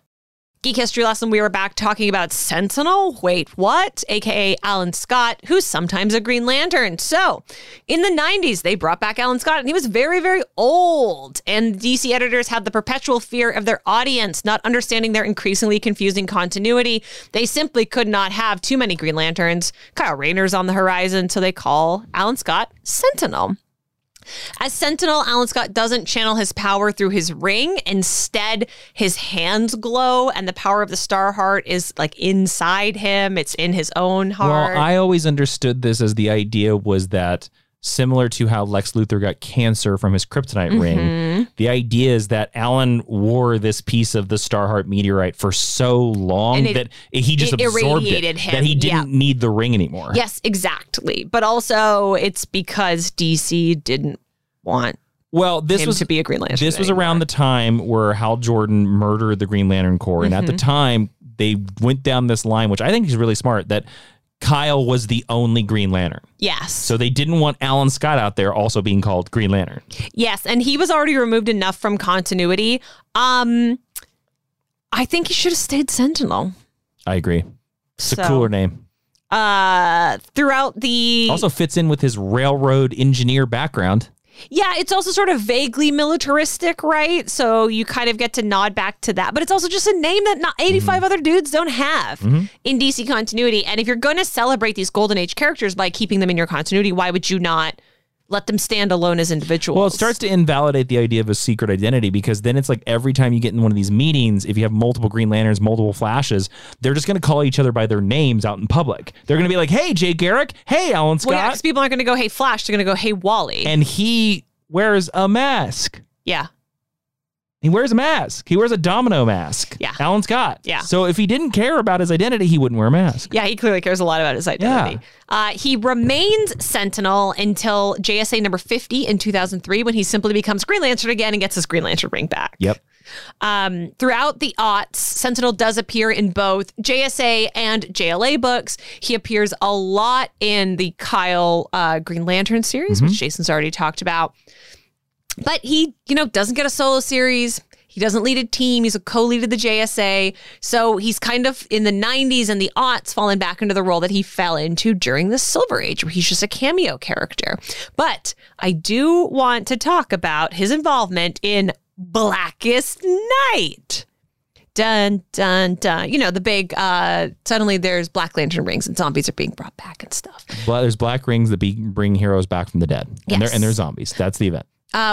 Geek History Lesson, we were back talking about Sentinel. Wait, what? AKA Alan Scott, who's sometimes a Green Lantern. So in the 90s, they brought back Alan Scott, and he was very, very old. And DC editors had the perpetual fear of their audience not understanding their increasingly confusing continuity. They simply could not have too many Green Lanterns. Kyle Rayner's on the horizon, so they call Alan Scott Sentinel. As Sentinel, Alan Scott doesn't channel his power through his ring. Instead, his hands glow, and the power of the Starheart is like inside him. It's in his own heart. Well, I always understood this as the idea was that, similar to how Lex Luthor got cancer from his kryptonite ring, the idea is that Alan wore this piece of the Starheart meteorite for so long that he just absorbed it, that he didn't need the ring anymore. Yes, exactly. But also it's because DC didn't want him to be a Green Lantern. This was around the time where Hal Jordan murdered the Green Lantern Corps. And at the time, they went down this line, which I think is really smart, that Kyle was the only Green Lantern. Yes. So they didn't want Alan Scott out there also being called Green Lantern. Yes, and he was already removed enough from continuity. I think he should have stayed Sentinel. I agree. It's a cooler name. Throughout the... Also fits in with his railroad engineer background. Yeah, it's also sort of vaguely militaristic, right? So you kind of get to nod back to that. But it's also just a name that not 85 other dudes don't have in DC continuity. And if you're going to celebrate these Golden Age characters by keeping them in your continuity, why would you not let them stand alone as individuals? Well, it starts to invalidate the idea of a secret identity, because then it's like every time you get in one of these meetings, if you have multiple Green Lanterns, multiple Flashes, they're just going to call each other by their names out in public. They're going to be like, hey, Jay Garrick. Hey, Alan Scott. Well, yeah, because people aren't going to go, hey, Flash. They're going to go, hey, Wally. And he wears a mask. Yeah. He wears a mask. He wears a domino mask. Yeah. Alan Scott. Yeah. So if he didn't care about his identity, he wouldn't wear a mask. Yeah, he clearly cares a lot about his identity. Yeah. He remains Sentinel until JSA number 50 in 2003, when he simply becomes Green Lantern again and gets his Green Lantern ring back. Yep. Throughout the aughts, Sentinel does appear in both JSA and JLA books. He appears a lot in the Kyle Green Lantern series, which Jason's already talked about. But he, you know, doesn't get a solo series. He doesn't lead a team. He's a co-lead of the JSA. So he's kind of, in the 90s and the aughts, fallen back into the role that he fell into during the Silver Age, where he's just a cameo character. But I do want to talk about his involvement in Blackest Night. Dun, dun, dun. You know, the big, suddenly there's Black Lantern rings and zombies are being brought back and stuff. Well, there's black rings that bring heroes back from the dead. Yes. And they're zombies. That's the event.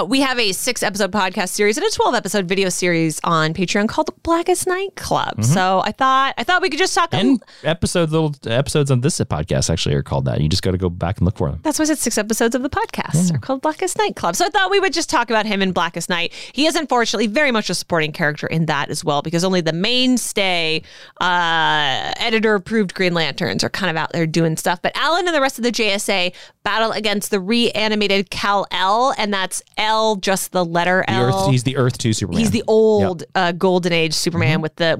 We have a 6-episode podcast series and a 12-episode video series on Patreon called The Blackest Night Club. So I thought we could just talk. And little episodes on this podcast actually are called that. You just got to go back and look for them. That's why I said 6 episodes of the podcast are called Blackest Night Club. So I thought we would just talk about him in Blackest Night. He is unfortunately very much a supporting character in that as well, because only the mainstay editor-approved Green Lanterns are kind of out there doing stuff. But Alan and the rest of the JSA battle against the reanimated Kal-El, and that's L, just the letter L. He's the Earth 2 Superman. He's the old Golden Age Superman with the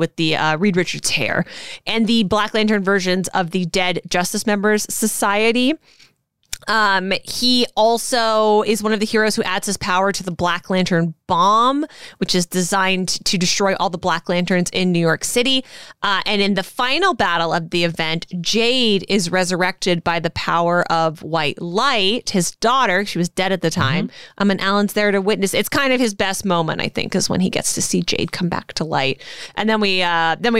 Reed Richards hair. And the Black Lantern versions of the Dead Justice Members Society. He also is one of the heroes who adds his power to the Black Lantern bomb, which is designed to destroy all the Black Lanterns in New York City. And in the final battle of the event, Jade is resurrected by the power of white light, his daughter. She was dead at the time. And Alan's there to witness. It's kind of his best moment, I think, is when he gets to see Jade come back to light. And then we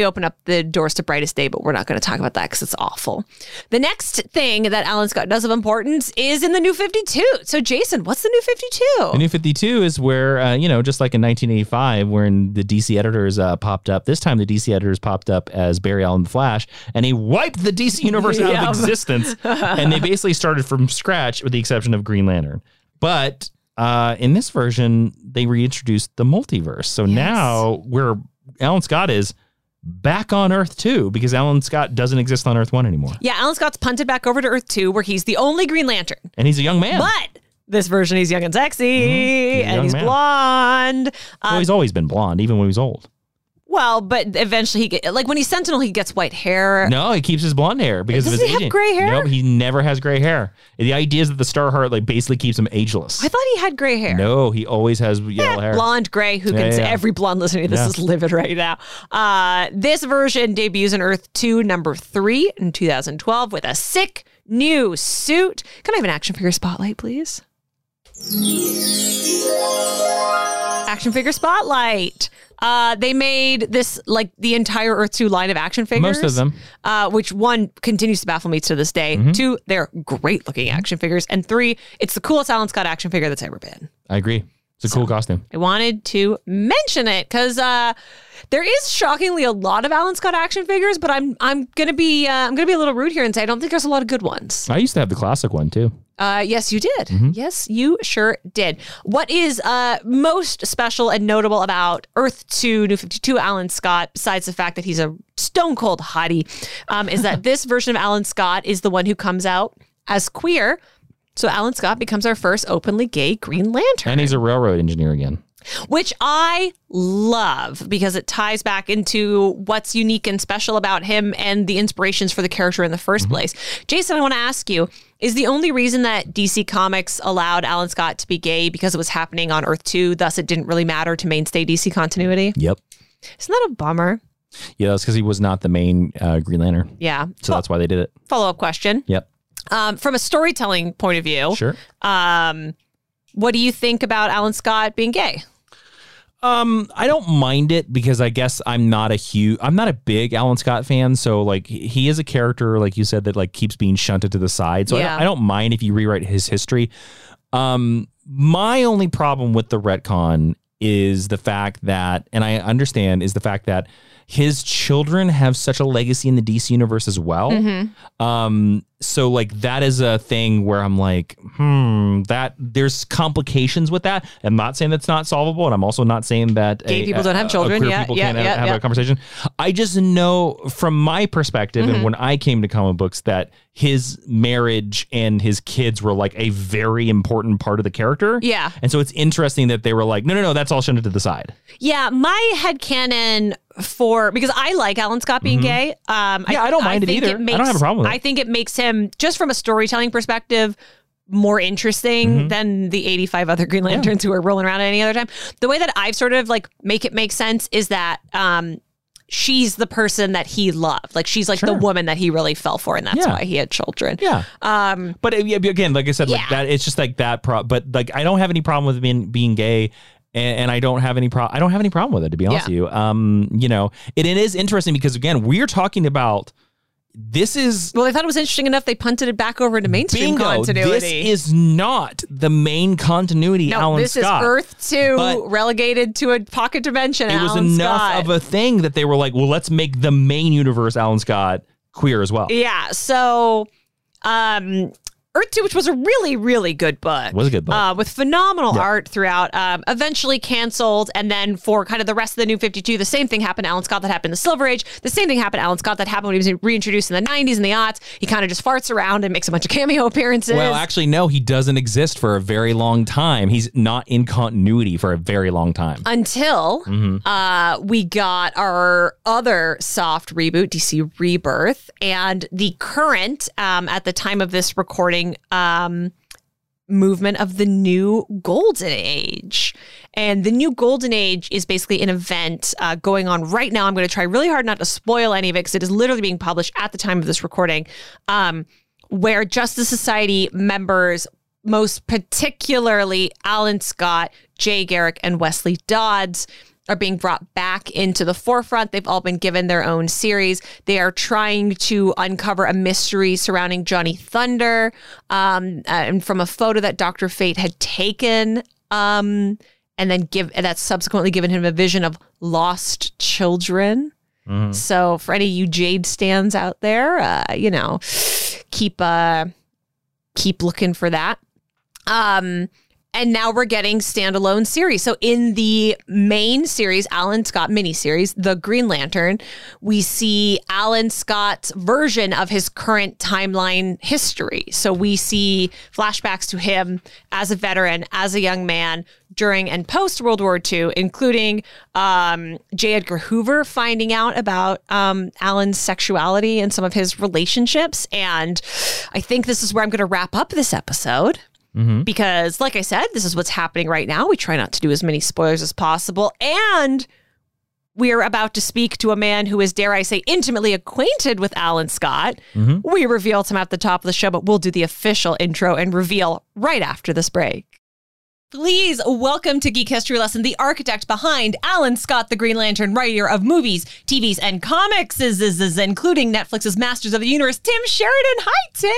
open up the doors to Brightest Day, but we're not going to talk about that because it's awful. The next thing that Alan Scott does of importance is in the New 52. So Jason, what's the New 52? The New 52 is where... you know, just like in 1985, when the DC editors popped up. This time, the DC editors popped up as Barry Allen the Flash, and he wiped the DC universe out of existence. And they basically started from scratch, with the exception of Green Lantern. But in this version, they reintroduced the multiverse. So now, where Alan Scott is back on Earth 2, because Alan Scott doesn't exist on Earth 1 anymore. Yeah, Alan Scott's punted back over to Earth 2, where he's the only Green Lantern, and he's a young man. But this version, he's young and sexy, he's blonde. Well, he's always been blonde, even when he was old. Well, but eventually, when he's Sentinel, he gets white hair. No, he keeps his blonde hair because of his aging. Does he have gray hair? No, he never has gray hair. The idea is that the Starheart basically keeps him ageless. I thought he had gray hair. No, he always has yellow hair. Blonde, gray, who can say every blonde listening to this is livid right now. This version debuts in Earth 2, number 3 in 2012 with a sick new suit. Can I have an action figure spotlight, please? Action figure spotlight. They made this, like, the entire Earth 2 line of action figures. Most of them. Which, one, continues to baffle me to this day. Mm-hmm. Two, they're great-looking action figures. And three, it's the coolest Alan Scott action figure that's ever been. I agree. It's a cool costume. I wanted to mention it because there is shockingly a lot of Alan Scott action figures, but I'm gonna be a little rude here and say I don't think there's a lot of good ones. I used to have the classic one too. Yes, you did. Mm-hmm. Yes, you sure did. What is most special and notable about Earth 2, New 52 Alan Scott, besides the fact that he's a stone cold hottie, is that this version of Alan Scott is the one who comes out as queer. So Alan Scott becomes our first openly gay Green Lantern. And he's a railroad engineer again. Which I love because it ties back into what's unique and special about him and the inspirations for the character in the first place. Jason, I want to ask you, is the only reason that DC Comics allowed Alan Scott to be gay because it was happening on Earth 2, thus it didn't really matter to mainstay DC continuity? Yep. Isn't that a bummer? Yeah, that's because he was not the main Green Lantern. Yeah. So that's why they did it. Follow-up question. Yep. From a storytelling point of view, sure. What do you think about Alan Scott being gay? I don't mind it because I guess I'm not a big Alan Scott fan. So like he is a character, like you said, that like keeps being shunted to the side. So yeah. I don't mind if you rewrite his history. My only problem with the retcon is the fact that, and I understand, is the fact that his children have such a legacy in the DC universe as well. Mm-hmm. So like that is a thing where I'm like, that there's complications with that. I'm not saying that's not solvable. And I'm also not saying that gay people don't have children. People can't have a conversation. I just know from my perspective and when I came to comic books that his marriage and his kids were like a very important part of the character. Yeah. And so it's interesting that they were like, no, that's all shunted to the side. Yeah. My headcanon for, because I like Alan Scott being gay. I don't mind it either. I don't have a problem with it. I think it makes him, just from a storytelling perspective, more interesting than the 85 other Green Lanterns who are rolling around at any other time. The way that I've sort of like make it make sense is that she's the person that he loved. Like she's like the woman that he really fell for, and that's why he had children. Yeah. But again, like I said, like that, it's just like that. But like I don't have any problem with being gay. And I don't have any problem with it, to be honest with you. You know, it is interesting because again, we're talking about this is well. They thought it was interesting enough they punted it back over into mainstream continuity. This is not the main continuity. No, Alan Scott. This is Earth 2 relegated to a pocket dimension. It was enough of a thing that they were like, well, let's make the main universe Alan Scott queer as well. Yeah. So, Earth 2, which was a really, really good book. It was a good book. With phenomenal art throughout. Eventually canceled. And then for kind of the rest of the New 52, the same thing happened to Alan Scott that happened in the Silver Age. The same thing happened to Alan Scott that happened when he was reintroduced in the 90s and the aughts. He kind of just farts around and makes a bunch of cameo appearances. Well, actually, no, he doesn't exist for a very long time. He's not in continuity for a very long time. Until we got our other soft reboot, DC Rebirth. And the current, at the time of this recording, movement of the New Golden Age. And the New Golden Age is basically an event going on right now. I'm going to try really hard not to spoil any of it because it is literally being published at the time of this recording, where Justice Society members, most particularly Alan Scott, Jay Garrick, and Wesley Dodds, are being brought back into the forefront. They've all been given their own series. They are trying to uncover a mystery surrounding Johnny Thunder, and from a photo that Dr. Fate had taken, and then that's subsequently given him a vision of lost children. Mm-hmm. So for any you Jade stans out there, you know, keep looking for that. And now we're getting standalone series. So in the main series, Alan Scott miniseries, The Green Lantern, we see Alan Scott's version of his current timeline history. So we see flashbacks to him as a veteran, as a young man, during and post World War II, including J. Edgar Hoover finding out about Alan's sexuality and some of his relationships. And I think this is where I'm going to wrap up this episode. Mm-hmm. Because, like I said, this is what's happening right now. We try not to do as many spoilers as possible. And we are about to speak to a man who is, dare I say, intimately acquainted with Alan Scott. Mm-hmm. We revealed him at the top of the show, but we'll do the official intro and reveal right after this break. Please welcome to Geek History Lesson the architect behind Alan Scott, the Green Lantern, writer of movies, TVs, and comics, including Netflix's Masters of the Universe, Tim Sheridan. Hi, Tim.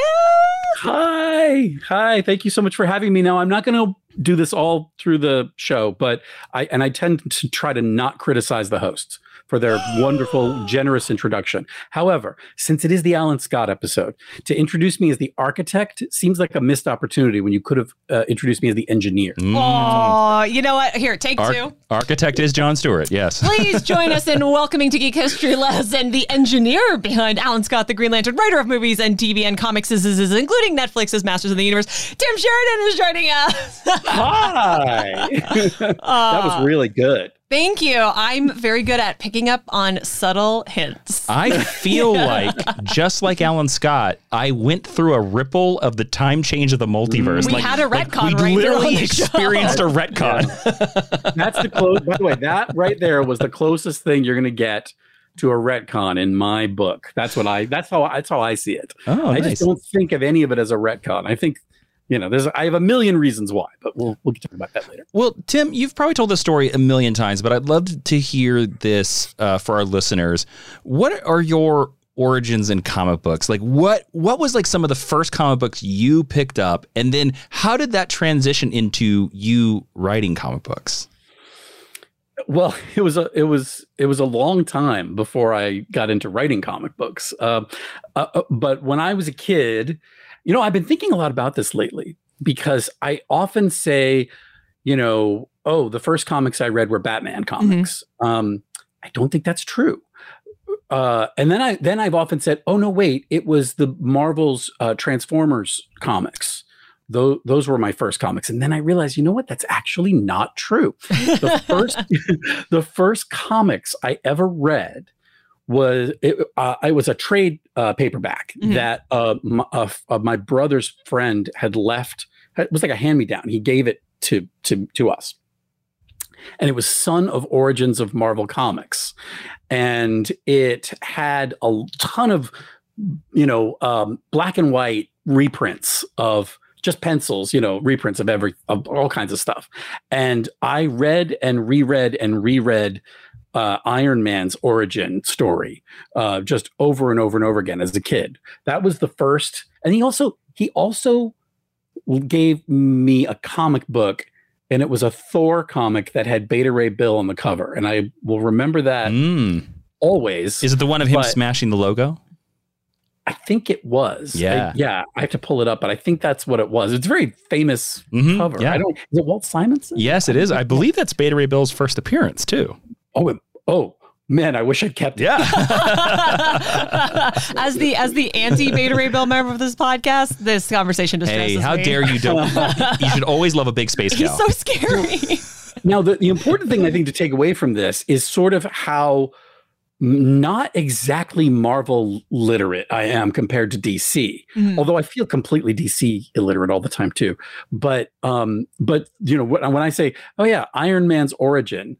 Hi. Hi. Thank you so much for having me. Now, I'm not going to do this all through the show, but I tend to try to not criticize the hosts for their wonderful, generous introduction. However, since it is the Alan Scott episode, to introduce me as the architect seems like a missed opportunity when you could have introduced me as the engineer. Oh, you know what? Here, take two. Architect is John Stewart, yes. Please join us in welcoming to Geek History Lesson the engineer behind Alan Scott, the Green Lantern, writer of movies and TV and comics, including Netflix's Masters of the Universe. Tim Sheridan is joining us. Hi. That was really good. Thank you. I'm very good at picking up on subtle hints. I feel like, just like Alan Scott, I went through a ripple of the time change of the multiverse. We had a retcon right there. We literally experienced a retcon. Yeah. That's the close. By the way, that right there was the closest thing you're going to get to a retcon in my book. That's what I. That's how I see it. Oh, I just don't think of any of it as a retcon. I think, you know, I have a million reasons why, but we'll get to talk about that later. Well, Tim, you've probably told this story a million times, but I'd love to hear this for our listeners. What are your origins in comic books? Like, what was like some of the first comic books you picked up, and then how did that transition into you writing comic books? Well, it was a long time before I got into writing comic books, but when I was a kid. You know, I've been thinking a lot about this lately because I often say, you know, oh, the first comics I read were Batman comics. Mm-hmm. I don't think that's true. And then I've often said, oh, no, wait, it was the Marvel's Transformers comics. Those were my first comics. And then I realized, you know what? That's actually not true. The first the first comics I ever read was a trade paperback. Mm-hmm. That my brother's friend had left. It was like a hand-me-down. He gave it to us, and it was Son of Origins of Marvel Comics, and it had a ton of, you know, black and white reprints of just pencils, you know, reprints of all kinds of stuff. And I read and reread and reread Iron Man's origin story just over and over and over again as a kid. That was the first. And he also gave me a comic book, and it was a Thor comic that had Beta Ray Bill on the cover. And I will remember that always. Is it the one of him smashing the logo? I think it was. Yeah. I have to pull it up, but I think that's what it was. It's a very famous cover. Yeah. Is it Walt Simonson? Yes, it is. I believe that's Beta Ray Bill's first appearance too. Oh man, I wish I'd kept it. Yeah. as the anti-Beta Ray Bill member of this podcast, this conversation distresses me. Hey, how dare you don't. You should always love a big space gal. He's so scary. Now, the important thing I think to take away from this is sort of how not exactly Marvel literate I am compared to DC. Mm-hmm. Although I feel completely DC illiterate all the time too. But you know, when I say, oh yeah, Iron Man's origin,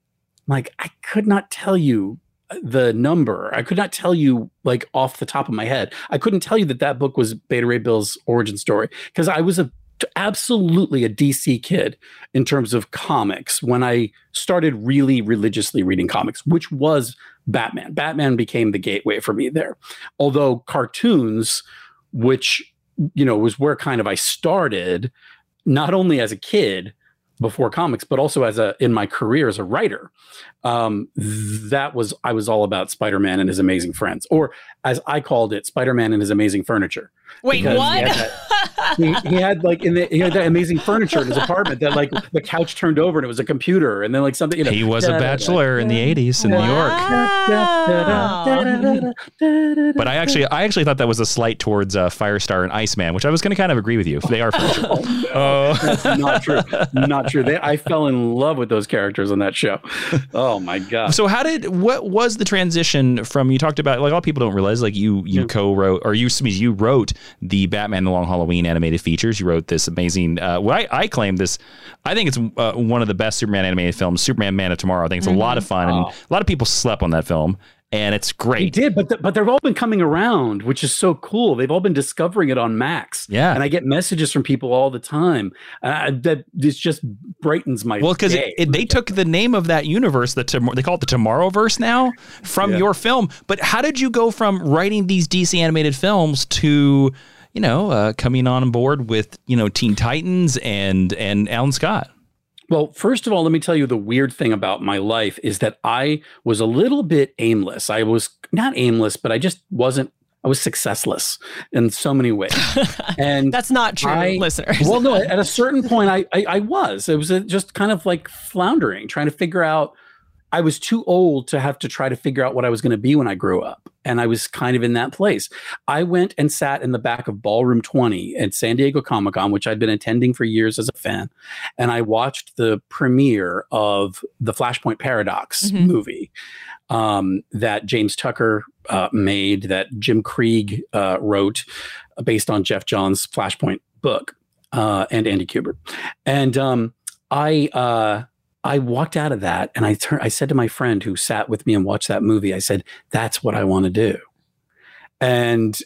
like, I could not tell you the number. I could not tell you, like, off the top of my head. I couldn't tell you that book was Beta Ray Bill's origin story, because I was absolutely a DC kid in terms of comics when I started really religiously reading comics, which was Batman. Batman became the gateway for me there. Although cartoons, which, you know, was where kind of I started, not only as a kid before comics, but also in my career as a writer, I was all about Spider-Man and his amazing friends, or as I called it, Spider-Man and his amazing furniture. Wait, what? He had that amazing furniture in his apartment that, like, the couch turned over and it was a computer, and then, like, something, you know. He was a bachelor in the 80s in New York. But I actually thought that was a slight towards Firestar and Iceman, which I was going to kind of agree with you. They are furniture. That's not true. Not true. I fell in love with those characters on that show. Oh my God. So what was the transition from, you talked about, like, a lot of people don't realize, like, you co-wrote, or you wrote the Batman: The Long Halloween animated features. You wrote this amazing, I claim this, I think it's one of the best Superman animated films, Superman: Man of Tomorrow. I think it's a lot of fun. And a lot of people slept on that film. and it's great. He did, but they've all been coming around, which is so cool. They've all been discovering it on Max. Yeah, and I get messages from people all the time that this just brightens my well because they took the name of that universe, they call it the Tomorrowverse now, from your film. But how did you go from writing these DC animated films to coming on board with Teen Titans and Alan Scott? Well, first of all, let me tell you the weird thing about my life is that I was a little bit aimless. I was not aimless, but I was successless in so many ways. And that's not true, listeners. Well, no, at a certain point, I was. It was just kind of like floundering, trying to figure out. I was too old to have to try to figure out what I was going to be when I grew up. And I was kind of in that place. I went and sat in the back of Ballroom 20 at San Diego Comic-Con, which I'd been attending for years as a fan. And I watched the premiere of the Flashpoint Paradox movie that James Tucker made, that Jim Krieg wrote, based on Jeff Johns' Flashpoint book, and Andy Kubert. And I walked out of that and I said to my friend who sat with me and watched that movie, I said, that's what I want to do. And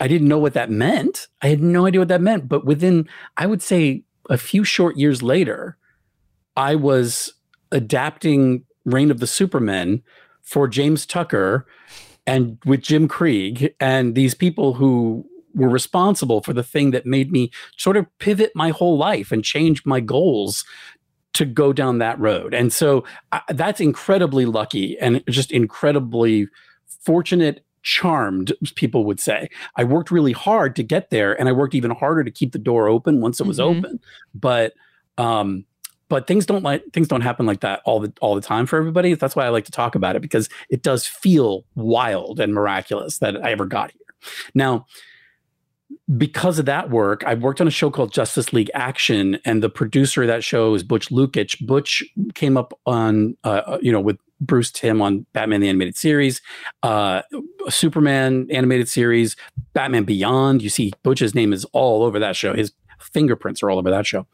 I didn't know what that meant. I had no idea what that meant. But within, I would say, a few short years later, I was adapting Reign of the Supermen for James Tucker and with Jim Krieg and these people who were responsible for the thing that made me sort of pivot my whole life and change my goals to go down that road. And so that's incredibly lucky and just incredibly fortunate, charmed, people would say. I worked really hard to get there, and I worked even harder to keep the door open once it was open. But things don't happen like that all the time for everybody. That's why I like to talk about it, because it does feel wild and miraculous that I ever got here. Now, because of that work, I worked on a show called Justice League Action, and the producer of that show is Butch Lukic. Butch came up on, with Bruce Timm on Batman the Animated Series, Superman Animated Series, Batman Beyond. You see, Butch's name is all over that show. His fingerprints are all over that show.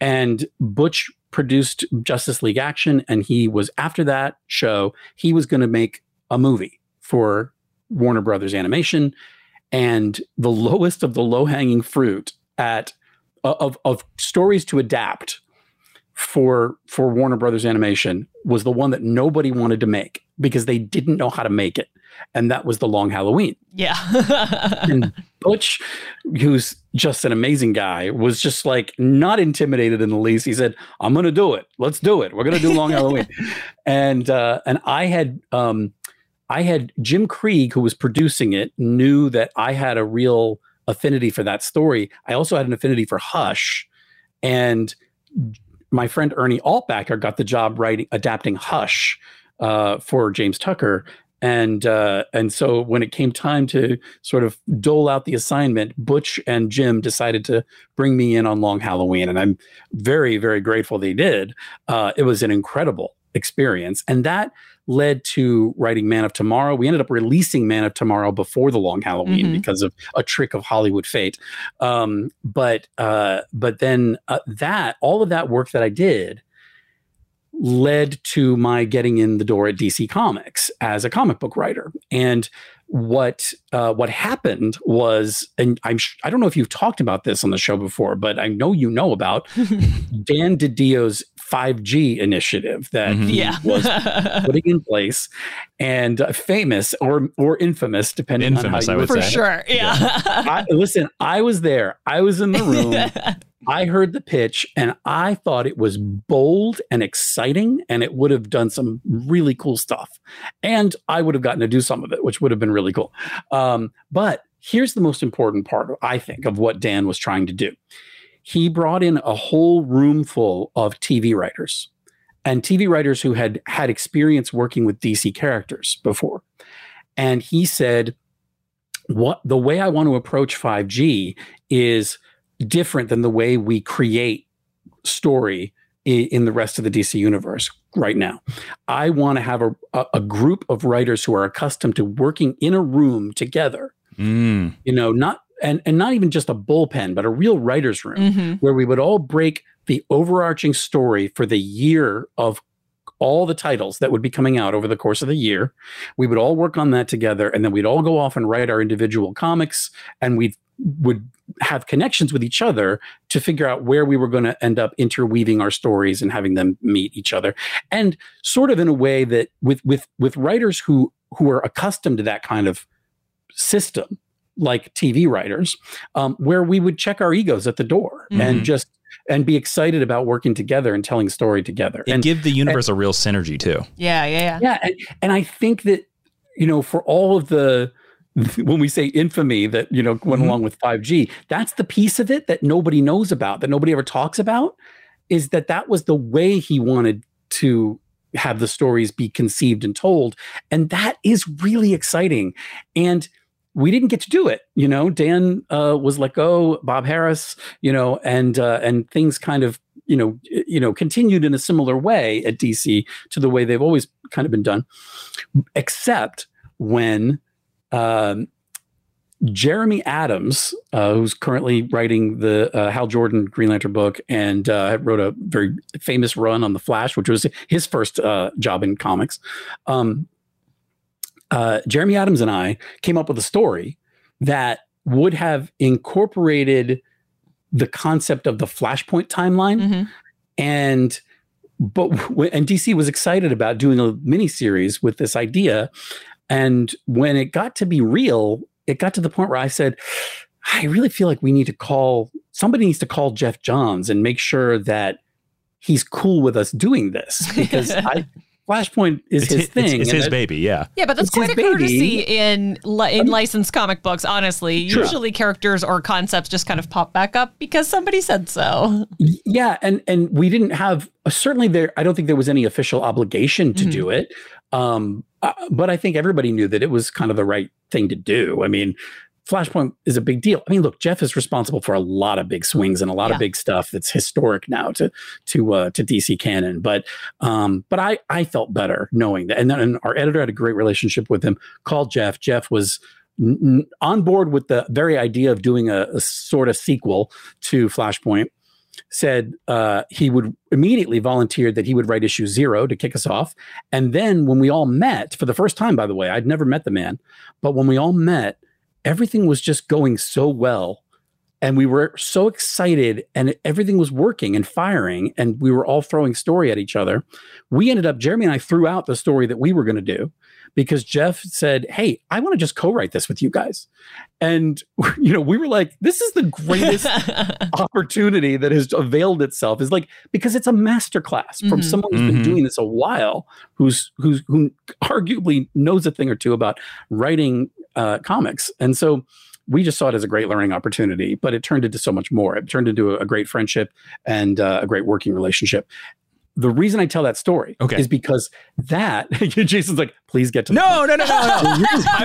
And Butch produced Justice League Action, and he was, after that show, he was going to make a movie for Warner Brothers Animation. And the lowest of the low-hanging fruit of stories to adapt for Warner Brothers Animation was the one that nobody wanted to make because they didn't know how to make it. And that was The Long Halloween. Yeah. And Butch, who's just an amazing guy, was just like not intimidated in the least. He said, I'm going to do it. Let's do it. We're going to do Long Halloween. And I had Jim Krieg, who was producing it, knew that I had a real affinity for that story. I also had an affinity for Hush, and my friend Ernie Altbacker got the job adapting Hush for James Tucker. And so when it came time to sort of dole out the assignment, Butch and Jim decided to bring me in on Long Halloween, and I'm very, very grateful they did. It was an incredible experience, and that led to writing Man of Tomorrow. We ended up releasing Man of Tomorrow before The Long Halloween because of a trick of Hollywood fate. But then that, all of that work that I did led to my getting in the door at DC Comics as a comic book writer. And what happened was, and I don't know if you've talked about this on the show before, but I know you know about Dan DiDio's 5G initiative that he was putting in place, and famous or infamous, depending on how you would say. For sure, yeah. Listen, I was there. I was in the room. I heard the pitch, and I thought it was bold and exciting, and it would have done some really cool stuff. And I would have gotten to do some of it, which would have been really cool. But here's the most important part, I think, of what Dan was trying to do. He brought in a whole room full of TV writers, and TV writers who had experience working with DC characters before. And he said, the way I want to approach 5G is different than the way we create story in the rest of the DC universe right now. I want to have a group of writers who are accustomed to working in a room together, not even just a bullpen, but a real writer's room where we would all break the overarching story for the year of all the titles that would be coming out over the course of the year. We would all work on that together, and then we'd all go off and write our individual comics, and we would have connections with each other to figure out where we were going to end up interweaving our stories and having them meet each other. And sort of in a way that with writers who are accustomed to that kind of system, like TV writers, where we would check our egos at the door and just, and be excited about working together and telling story together. And give the universe a real synergy too. Yeah. And I think that, you know, for all of the, when we say infamy that, you know, went along with 5G, that's the piece of it that nobody knows about, that nobody ever talks about, is that that was the way he wanted to have the stories be conceived and told. And that is really exciting. And we didn't get to do it. You know, Dan was let go, Bob Harris, you know, and things kind of, you know, continued in a similar way at DC to the way they've always kind of been done, except when Jeremy Adams, who's currently writing the Hal Jordan Green Lantern book, and wrote a very famous run on The Flash, which was his first job in comics. Jeremy Adams and I came up with a story that would have incorporated the concept of the Flashpoint timeline. And DC was excited about doing a miniseries with this idea. And when it got to be real, it got to the point where I said, I really feel like we need to call, somebody needs to call Jeff Johns and make sure that he's cool with us doing this, because Flashpoint is his thing. It's his baby, yeah. Yeah, but that's quite a courtesy in licensed comic books, honestly. Sure. Usually characters or concepts just kind of pop back up because somebody said so. Yeah, and we didn't have, certainly there, I don't think there was any official obligation to do it. But I think everybody knew that it was kind of the right thing to do. I mean, Flashpoint is a big deal. I mean, look, Jeff is responsible for a lot of big swings and a lot of big stuff that's historic now to DC canon. But I felt better knowing that. And then our editor had a great relationship with him. Called Jeff. Jeff was on board with the very idea of doing a sort of sequel to Flashpoint. Said he would immediately volunteer that he would write issue 0 to kick us off. And then when we all met for the first time, by the way, I'd never met the man, but when we all met, everything was just going so well. And we were so excited and everything was working and firing, and we were all throwing story at each other. We ended up, Jeremy and I threw out the story that we were going to do because Jeff said, hey, I want to just co-write this with you guys. And, you know, we were like, this is the greatest opportunity that has availed itself, is like, because it's a masterclass from someone who's been doing this a while, who arguably knows a thing or two about writing comics. And so we just saw it as a great learning opportunity, but it turned into so much more. It turned into a great friendship and a great working relationship. The reason I tell that story is because that Jason's like, please get to the point. No.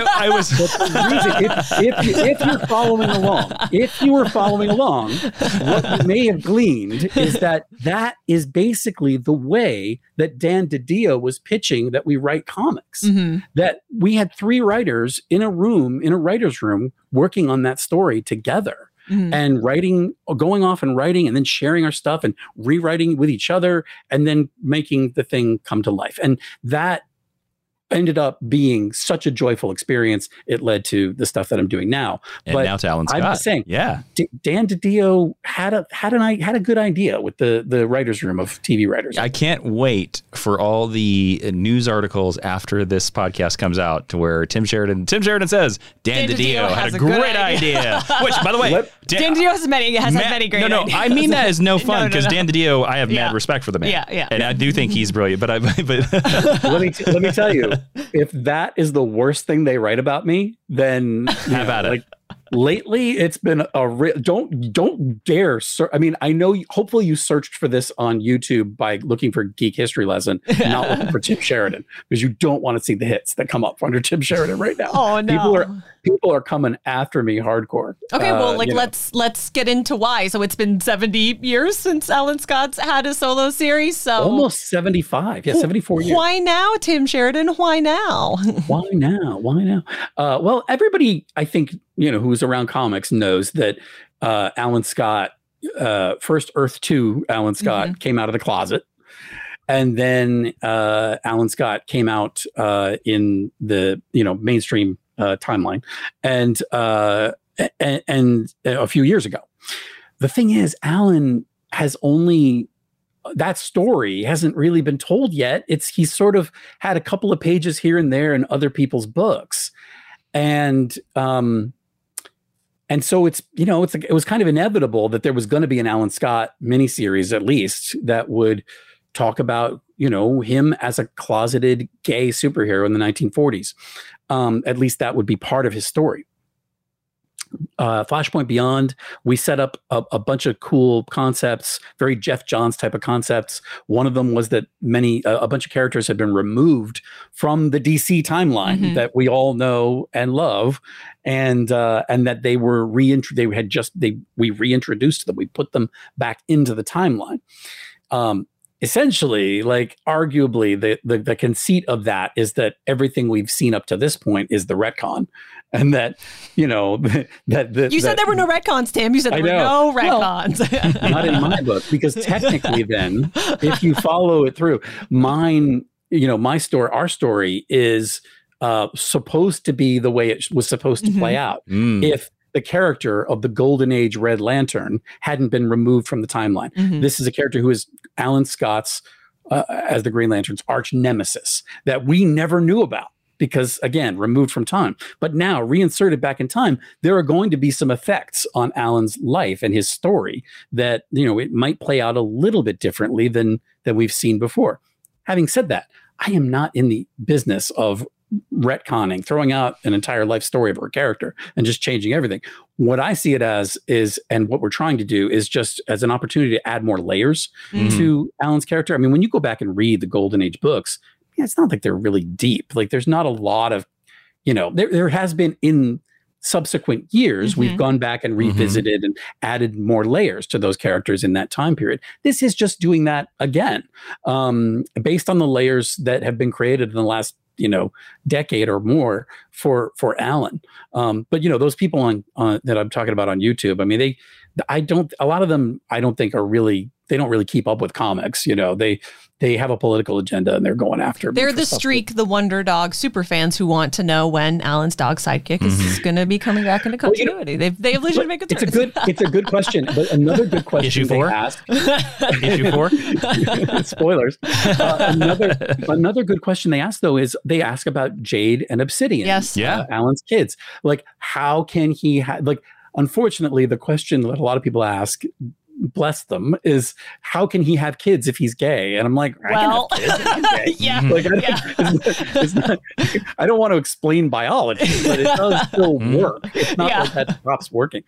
I was. If you're following along, what you may have gleaned is that is basically the way that Dan DiDio was pitching that we write comics. That we had 3 writers in a room, in a writer's room, working on that story together. And writing, going off and writing, and then sharing our stuff and rewriting with each other, and then making the thing come to life. And that ended up being such a joyful experience. It led to the stuff that I'm doing now. And but now to Alan Scott. I was saying, Dan DiDio had a good idea with the writers' room of TV writers. I can't wait for all the news articles after this podcast comes out to where Tim Sheridan says Dan DiDio had a great idea. Which, by the way, Dan DiDio has many great ideas. I mean that is no fun, because Dan DiDio, I have mad respect for the man. Yeah. And I do think he's brilliant. But let me tell you. If that is the worst thing they write about me, then how about it? Lately, it's been a real, don't dare. I mean, I know. Hopefully, you searched for this on YouTube by looking for Geek History Lesson, not looking for Tim Sheridan, because you don't want to see the hits that come up under Tim Sheridan right now. Oh no, people are coming after me hardcore. Okay, well, like let's get into why. So it's been 70 years since Alan Scott's had a solo series. So almost 75. Yeah, 74 years. Why now, Tim Sheridan? Why now? Why now? Well, everybody, I think, you know, who's around comics knows that Alan Scott, first Earth 2 Alan Scott came out of the closet. And then Alan Scott came out in the, you know, mainstream timeline, and a few years ago. The thing is, Alan has only, that story hasn't really been told yet. It's, he's sort of had a couple of pages here and there in other people's books. And so it's, you know, it's, it was kind of inevitable that there was going to be an Alan Scott miniseries, at least, that would talk about, you know, him as a closeted gay superhero in the 1940s. At least that would be part of his story. Flashpoint Beyond, we set up a bunch of cool concepts, very Jeff Johns type of concepts. One of them was that many, a bunch of characters had been removed from the DC timeline that we all know and love, and that they were we reintroduced them, we put them back into the timeline. Essentially, like, arguably, the conceit of that is that everything we've seen up to this point is the retcon, and that, you know, that the, you said there were no retcons, Tim. You said there were no retcons. Well, not in my book, because technically, then, if you follow it through, mine, you know, my story, our story is supposed to be the way it was supposed to play out. If the character of the Golden Age Red Lantern hadn't been removed from the timeline. This is a character who is Alan Scott's, as the Green Lantern's, arch nemesis that we never knew about because, again, removed from time. But now reinserted back in time, there are going to be some effects on Alan's life and his story that, you know, it might play out a little bit differently than we've seen before. Having said that, I am not in the business of retconning, throwing out an entire life story of her character and just changing everything. What I see it as is, and what we're trying to do is just as an opportunity to add more layers to Alan's character. I mean, when you go back and read the Golden Age books, it's not like they're really deep. Like, there's not a lot of, you know, there has been in subsequent years, we've gone back and revisited and added more layers to those characters in that time period. This is just doing that again, based on the layers that have been created in the last, you know, decade or more for Alan. But, you know, those people on that I'm talking about on YouTube, I mean, a lot of them, I don't think are really, they don't really keep up with comics. You know, they have a political agenda and they're going after. They're the Streak, the Wonder Dog super fans who want to know when Alan's dog sidekick is going to be coming back into continuity. Well, you know, they've legitimate concerns. It's a good question, but another good question. Issue 4. Spoilers. Another good question they ask, though, is they ask about Jade and Obsidian. Yes. Yeah. Alan's kids. Like, how can he unfortunately, the question that a lot of people ask, bless them, is how can he have kids if he's gay? And I'm like, I don't want to explain biology, but it does still work. It's not like that stops working.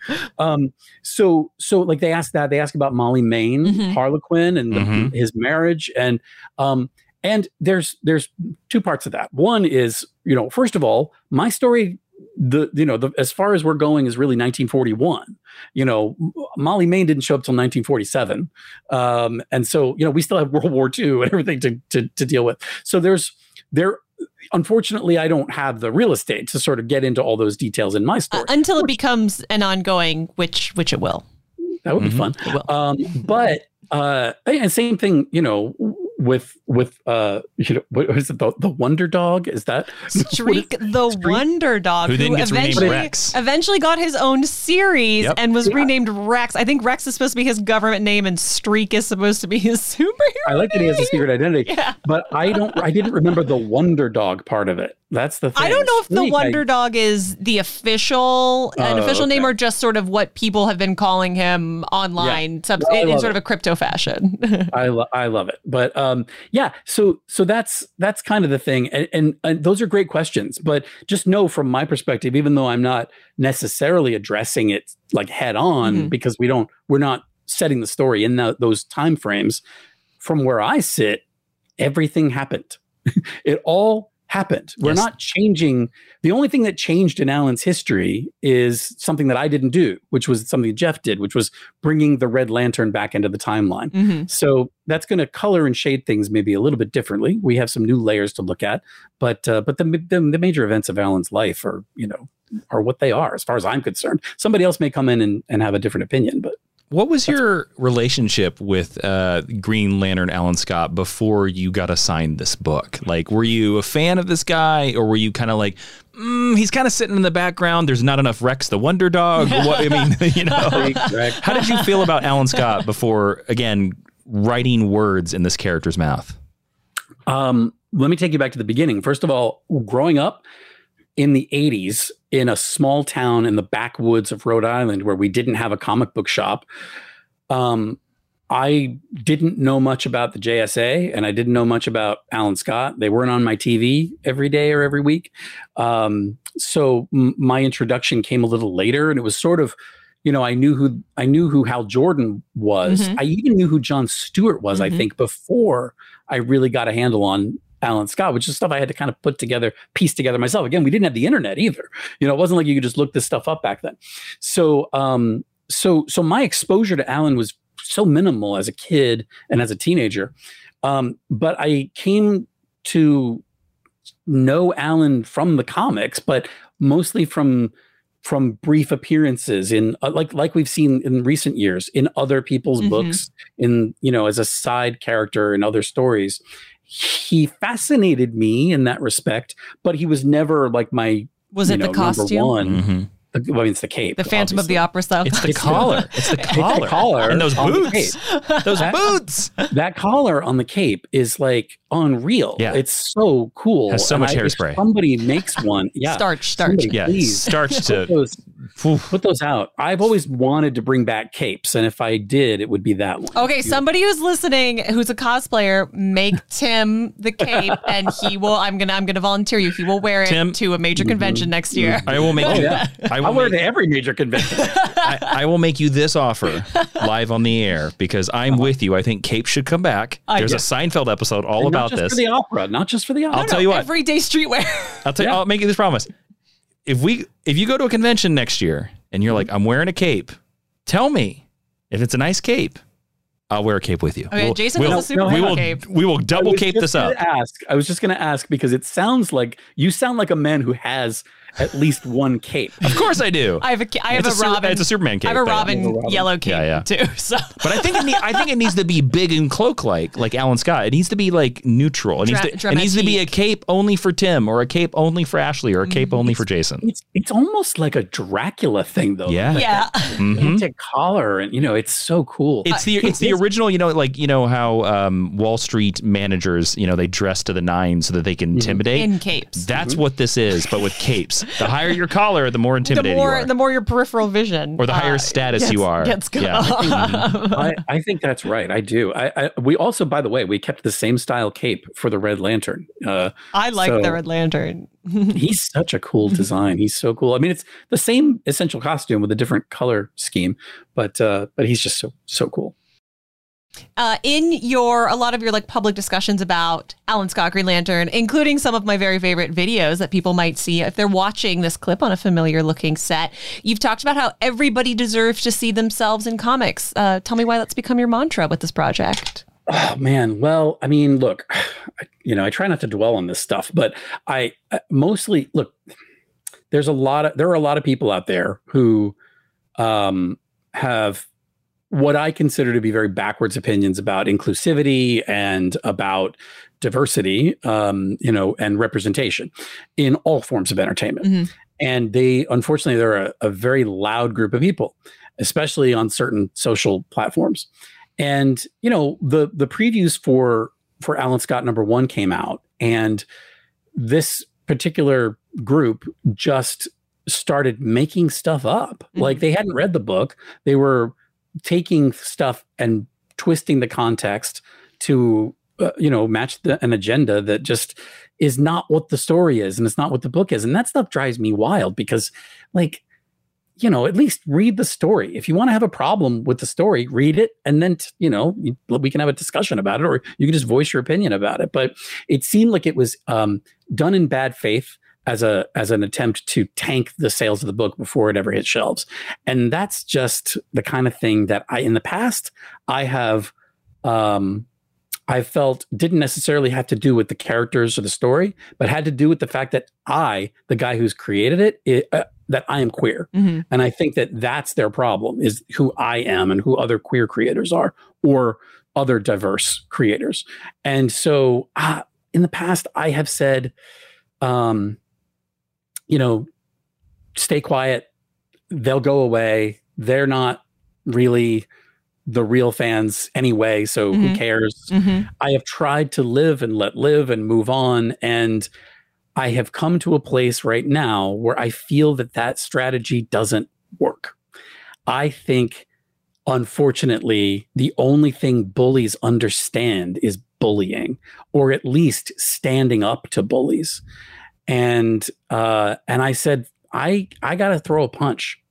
So like, they ask that. They ask about Molly Main, Harlequin, and his marriage, and there's two parts of that. One is, you know, first of all, my story, as far as we're going, is really 1941. You know, Molly Main didn't show up till 1947, and so, you know, we still have World War II and everything to deal with. So there. Unfortunately, I don't have the real estate to sort of get into all those details in my story until it becomes an ongoing, which it will. That would be fun. But and same thing, you know, with you know, what is it, the Wonder Dog? Is that Streak? Streak? Wonder Dog, who eventually got his own series and was renamed Rex. I think Rex is supposed to be his government name, and Streak is supposed to be his superhero. I like that he has a secret identity, but I didn't remember the Wonder Dog part of it. That's the thing. I don't know if the Wonder Dog is the official name, or just sort of what people have been calling him online, in sort of a crypto fashion. I love it. But so that's kind of the thing. And those are great questions. But just know, from my perspective, even though I'm not necessarily addressing it like head on, because we're not setting the story in those time frames, from where I sit, everything happened. It all happened. We're not changing. The only thing that changed in Alan's history is something that I didn't do, which was something Jeff did, which was bringing the Red Lantern back into the timeline. So that's going to color and shade things maybe a little bit differently. We have some new layers to look at, but the major events of Alan's life are what they are, as far as I'm concerned. Somebody else may come in and have a different opinion, but. What was your relationship with Green Lantern Alan Scott before you got assigned this book? Like, were you a fan of this guy, or were you kind of like, he's kind of sitting in the background, there's not enough Rex the Wonder Dog? What, I mean, you know, how did you feel about Alan Scott before, again, writing words in this character's mouth? Let me take you back to the beginning. First of all, growing up in the 80s, in a small town in the backwoods of Rhode Island where we didn't have a comic book shop, I didn't know much about the JSA and I didn't know much about Alan Scott. They weren't on my TV every day or every week. So my introduction came a little later, and it was sort of, you know, I knew who Hal Jordan was. Mm-hmm. I even knew who John Stewart was, mm-hmm. I think, before I really got a handle on Alan Scott, which is stuff I had to kind of piece together myself. Again, we didn't have the internet either. You know, it wasn't like you could just look this stuff up back then. So, so my exposure to Alan was so minimal as a kid and as a teenager. But I came to know Alan from the comics, but mostly from brief appearances in like we've seen in recent years in other people's mm-hmm. books, in, you know, as a side character in other stories. He fascinated me in that respect, but he was never like my, was it, you know, the costume one. Mm-hmm. Well, I mean, it's the cape. The Phantom obviously. Of the Opera style. It's the collar. It's the collar. It's the collar. And those boots. Those boots. That collar on the cape is like unreal. Yeah. It's so cool. Has so much hairspray. Somebody makes one. Yeah. Starch. Yeah. Please. Starch to put those out. I've always wanted to bring back capes, and if I did, it would be that one. Okay, beautiful. Somebody who's listening, who's a cosplayer, make Tim the cape, and he will. I'm gonna volunteer you. He will wear it to a major convention mm-hmm. next year. I will make. Oh, yeah. I'll wear it to every major convention. I will make you this offer live on the air, because I'm with you. I think cape should come back. There's a Seinfeld episode all about this. Not just for the opera. Not just for the opera. I'll tell you what. Everyday streetwear. I'll make you this promise. If you go to a convention next year and you're like, I'm wearing a cape, tell me if it's a nice cape. I'll wear a cape with you. Okay, Jason has a cape. We will double cape this up. I was just going to ask, because it sounds like you sound like a man who has at least one cape. Of course I do. I have a Robin. It's a Superman cape. I have a Robin yellow cape too. So. But I think it needs to be big and cloak-like, like Alan Scott. It needs to be like neutral. It needs to be a cape only for Tim, or a cape only for Ashley, or a cape only for Jason. It's almost like a Dracula thing though. Yeah. It's a collar, and you know, it's so cool. It's the original, you know, like, you know how Wall Street managers, you know, they dress to the nines so that they can intimidate. In capes. That's what this is, but with capes. The higher your collar, the more intimidating you are. The more your peripheral vision. Or the higher status you are. Yeah. I think that's right. I do. We also, by the way, we kept the same style cape for the Red Lantern. I like the Red Lantern. He's such a cool design. He's so cool. I mean, it's the same essential costume with a different color scheme, but he's just so cool. In a lot of your like public discussions about Alan Scott, Green Lantern, including some of my very favorite videos that people might see if they're watching this clip on a familiar looking set, you've talked about how everybody deserves to see themselves in comics. Tell me why that's become your mantra with this project. Oh man. Well, I mean, look, you know, I try not to dwell on this stuff, but I mostly look, there are a lot of people out there who have what I consider to be very backwards opinions about inclusivity and about diversity, you know, and representation in all forms of entertainment. Mm-hmm. And unfortunately, they're a very loud group of people, especially on certain social platforms. And, you know, the previews for Alan Scott #1 came out, and this particular group just started making stuff up. Mm-hmm. Like, they hadn't read the book. They were taking stuff and twisting the context to, you know, match an agenda that just is not what the story is, and it's not what the book is. And that stuff drives me wild, because, like, you know, at least read the story. If you want to have a problem with the story, read it, and then, you know, we can have a discussion about it, or you can just voice your opinion about it. But it seemed like it was done in bad faith as an attempt to tank the sales of the book before it ever hit shelves. And that's just the kind of thing that I, in the past, I have I felt didn't necessarily have to do with the characters or the story, but had to do with the fact that I, the guy who's created it that I am queer. Mm-hmm. And I think that that's their problem, is who I am and who other queer creators are, or other diverse creators. And so in the past, I have said, you know, stay quiet. They'll go away. They're not really the real fans anyway, so mm-hmm. who cares? Mm-hmm. I have tried to live and let live and move on. And I have come to a place right now where I feel that that strategy doesn't work. I think, unfortunately, the only thing bullies understand is bullying, or at least standing up to bullies. And I said, I got to throw a punch.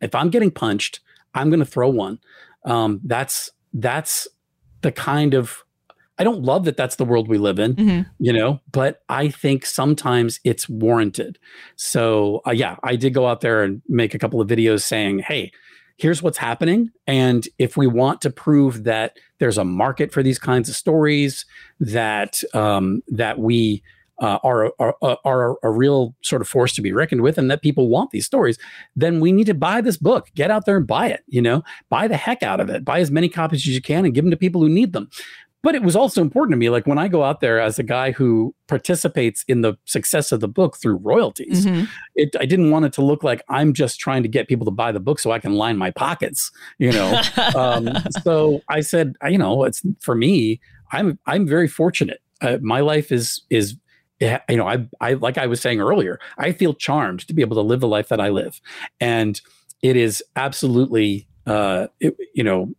If I'm getting punched, I'm going to throw one. That's the kind of, I don't love that that's the world we live in, mm-hmm. you know, but I think sometimes it's warranted. So yeah, I did go out there and make a couple of videos saying, hey, here's what's happening. And if we want to prove that there's a market for these kinds of stories, that, that we, are a real sort of force to be reckoned with, and that people want these stories, then we need to buy this book. Get out there and buy it, you know, buy the heck out of it, buy as many copies as you can and give them to people who need them. But it was also important to me, like when I go out there as a guy who participates in the success of the book through royalties, mm-hmm. I didn't want it to look like I'm just trying to get people to buy the book so I can line my pockets, you know? So I said, you know, it's for me, I'm very fortunate. My life is, you know, I like I was saying earlier, I feel charmed to be able to live the life that I live. And it is absolutely, you know,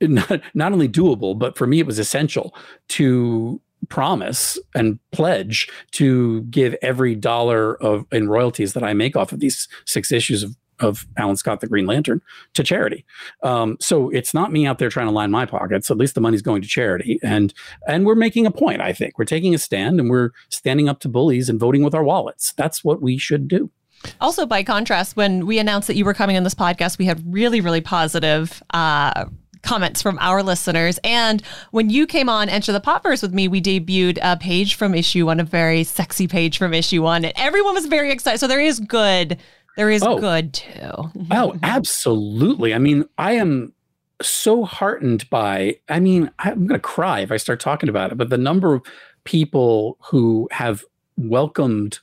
not only doable, but for me, it was essential to promise and pledge to give every dollar in royalties that I make off of these 6 issues of Alan Scott, the Green Lantern, to charity. So it's not me out there trying to line my pockets. At least the money's going to charity. And we're making a point, I think. We're taking a stand, and we're standing up to bullies and voting with our wallets. That's what we should do. Also, by contrast, when we announced that you were coming on this podcast, we had really, really positive comments from our listeners. And when you came on Enter the Poppers with me, we debuted a page from issue 1, a very sexy page from issue 1. And everyone was very excited. So there is good... There is good, too. Oh, absolutely. I mean, I am so heartened by, I mean, I'm going to cry if I start talking about it, but the number of people who have welcomed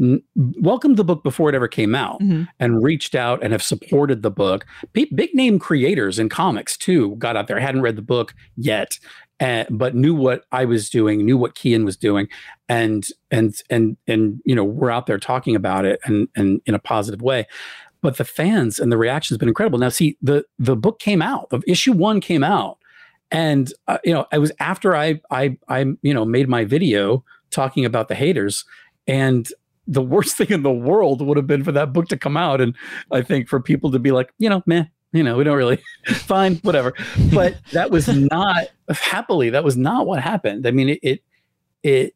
the book before it ever came out, mm-hmm. and reached out and have supported the book. Big name creators in comics, too, got out there. I hadn't read the book yet, but knew what I was doing, knew what Kian was doing, and you know, we're out there talking about it and in a positive way. But the fans and the reaction has been incredible. Now, see, the book came out, of issue 1 came out, and you know, it was after I you know, made my video talking about the haters, and the worst thing in the world would have been for that book to come out, and I think for people to be like, you know, meh. You know, we don't really, fine, whatever. But that was not, happily, that was not what happened. I mean, the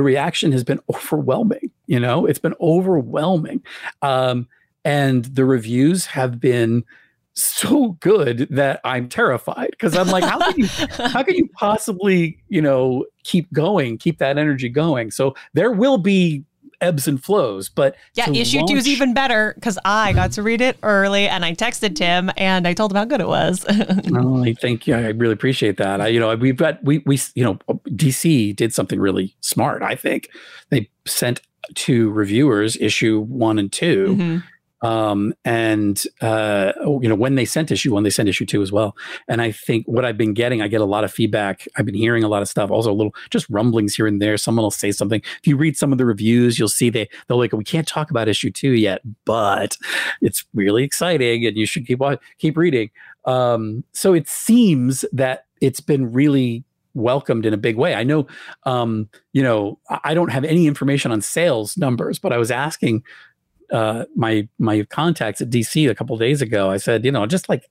reaction has been overwhelming, you know, it's been overwhelming. And the reviews have been so good that I'm terrified, because I'm like, how can you possibly, you know, keep that energy going? So there will be ebbs and flows, but yeah, issue 2 is even better, because I got to read it early and I texted Tim and I told him how good it was. Oh, thank you. I really appreciate that. I, you know, we've got, we, you know, DC did something really smart. I think they sent to reviewers issue 1 and 2. Mm-hmm. You know, when they sent issue 1, they sent issue 2 as well. And I think what I've been getting, I get a lot of feedback. I've been hearing a lot of stuff, also a little just rumblings here and there. Someone will say something. If you read some of the reviews, you'll see they're like, we can't talk about issue 2 yet, but it's really exciting and you should keep reading. So it seems that it's been really welcomed in a big way. I know, you know, I don't have any information on sales numbers, but I was asking my contacts at DC a couple of days ago. I said, you know, just like,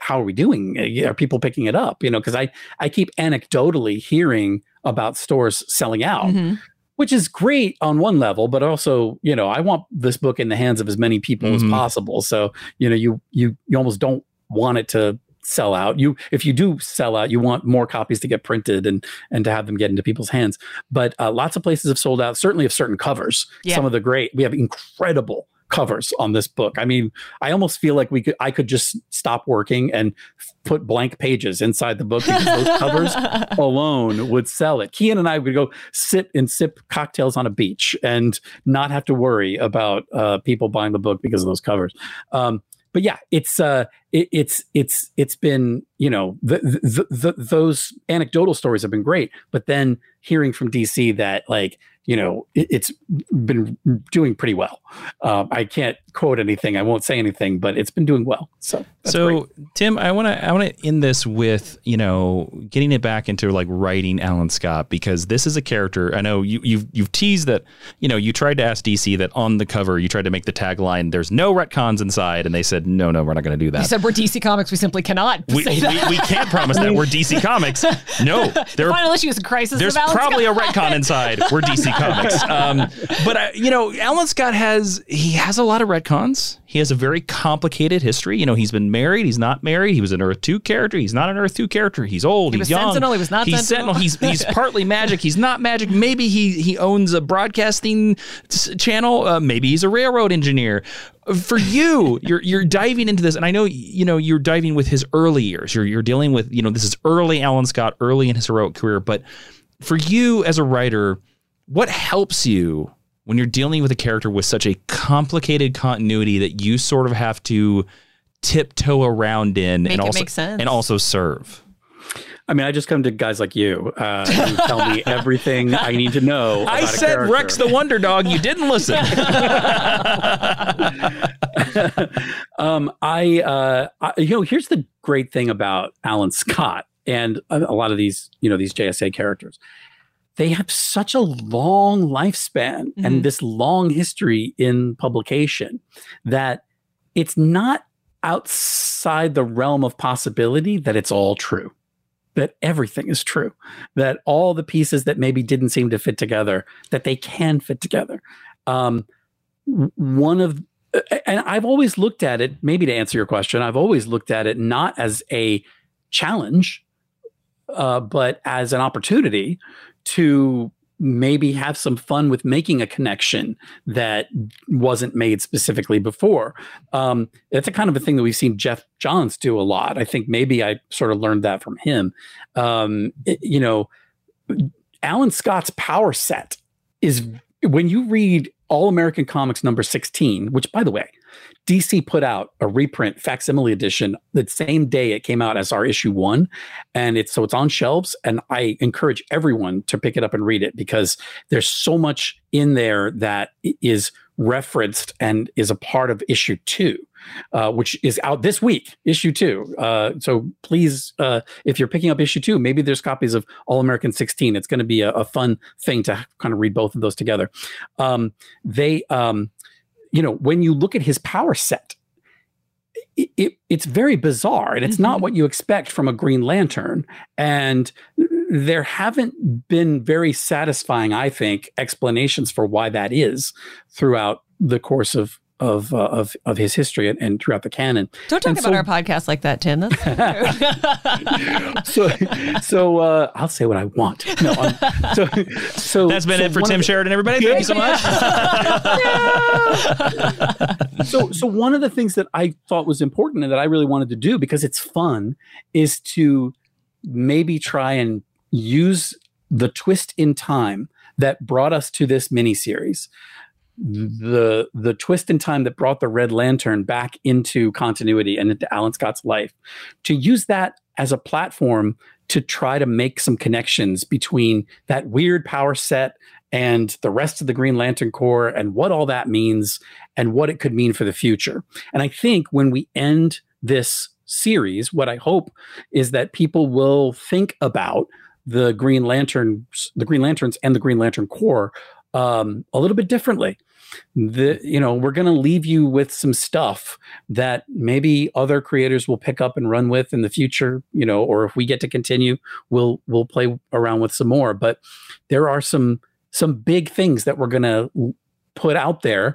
how are we doing? Are people picking it up? You know, because I keep anecdotally hearing about stores selling out, mm-hmm. which is great on one level, but also, you know, I want this book in the hands of as many people mm-hmm. as possible. So, you know, you almost don't want it to sell out. If you do sell out, you want more copies to get printed and to have them get into people's hands. But lots of places have sold out, certainly of certain covers. Yeah. Some of the great, we have incredible covers on this book. I mean, I almost feel like I could just stop working and put blank pages inside the book, because those covers alone would sell it. Kian and I would go sit and sip cocktails on a beach and not have to worry about people buying the book because of those covers. But yeah, it's been, you know, those anecdotal stories have been great, but then hearing from DC that, like, you know, it's been doing pretty well. I can't quote anything, I won't say anything, but it's been doing well. So Tim, I want to end this with, you know, getting it back into like writing Alan Scott, because this is a character. I know you've teased that, you know, you tried to ask DC that on the cover, you tried to make the tagline, "There's no retcons inside," and they said, no, we're not going to do that. You said, we're DC Comics, we simply cannot. We can't promise that we're DC Comics. No, the final issue is a crisis. There's probably a retcon inside. We're DC Comics. But you know, Alan Scott has a lot of retcons. He has a very complicated history. You know, he's been married, he's not married. He was an Earth 2 character. He's not an Earth 2 character. He's old. He's young. Sentinel. He was not Sentinel. He's partly magic. He's not magic. Maybe he owns a broadcasting channel. Maybe he's a railroad engineer. For you're diving into this, and I know, you know, you're diving with his early years. You're dealing with, you know, this is early Alan Scott, early in his heroic career. But for you as a writer, what helps you when you're dealing with a character with such a complicated continuity that you sort of have to tiptoe around in and also serve? I mean, I just come to guys like you who tell me everything I need to know about a character. I said Rex the Wonder Dog. You didn't listen. You know, here's the great thing about Alan Scott and a lot of these, you know, these JSA characters. They have such a long lifespan and this long history in publication that it's not outside the realm of possibility that it's all true, that everything is true, that all the pieces that maybe didn't seem to fit together, that they can fit together. And I've always looked at it, maybe to answer your question, I've always looked at it not as a challenge, but as an opportunity to maybe have some fun with making a connection that wasn't made specifically before. That's a kind of a thing that we've seen Jeff Johns do a lot. I think maybe I sort of learned that from him. You know, Alan Scott's power set is when you read All-American Comics number 16, which, by the way, DC put out a reprint facsimile edition the same day it came out as our issue 1. And it's on shelves. And I encourage everyone to pick it up and read it, because there's so much in there that is referenced and is a part of issue 2, which is out this week, issue 2. So please, if you're picking up issue 2, maybe there's copies of All-American 16. It's going to be a fun thing to kind of read both of those together. You know, when you look at his power set, it's very bizarre, and it's not what you expect from a Green Lantern. And there haven't been very satisfying, I think, explanations for why that is throughout the course of his history and throughout the canon. Don't talk about our podcast like that, Tim. That's not true. So I'll say what I want. No, so that's been it for Tim Sheridan, everybody. Thank you so much. So one of the things that I thought was important and that I really wanted to do, because it's fun, is to maybe try and use the twist in time that brought us to this miniseries, the twist in time that brought the Red Lantern back into continuity and into Alan Scott's life, to use that as a platform to try to make some connections between that weird power set and the rest of the Green Lantern Corps, and what all that means and what it could mean for the future. And I think when we end this series, what I hope is that people will think about the Green Lanterns and the Green Lantern Corps a little bit differently. You know, we're going to leave you with some stuff that maybe other creators will pick up and run with in the future, you know, or if we get to continue, we'll play around with some more. But there are some big things that we're going to put out there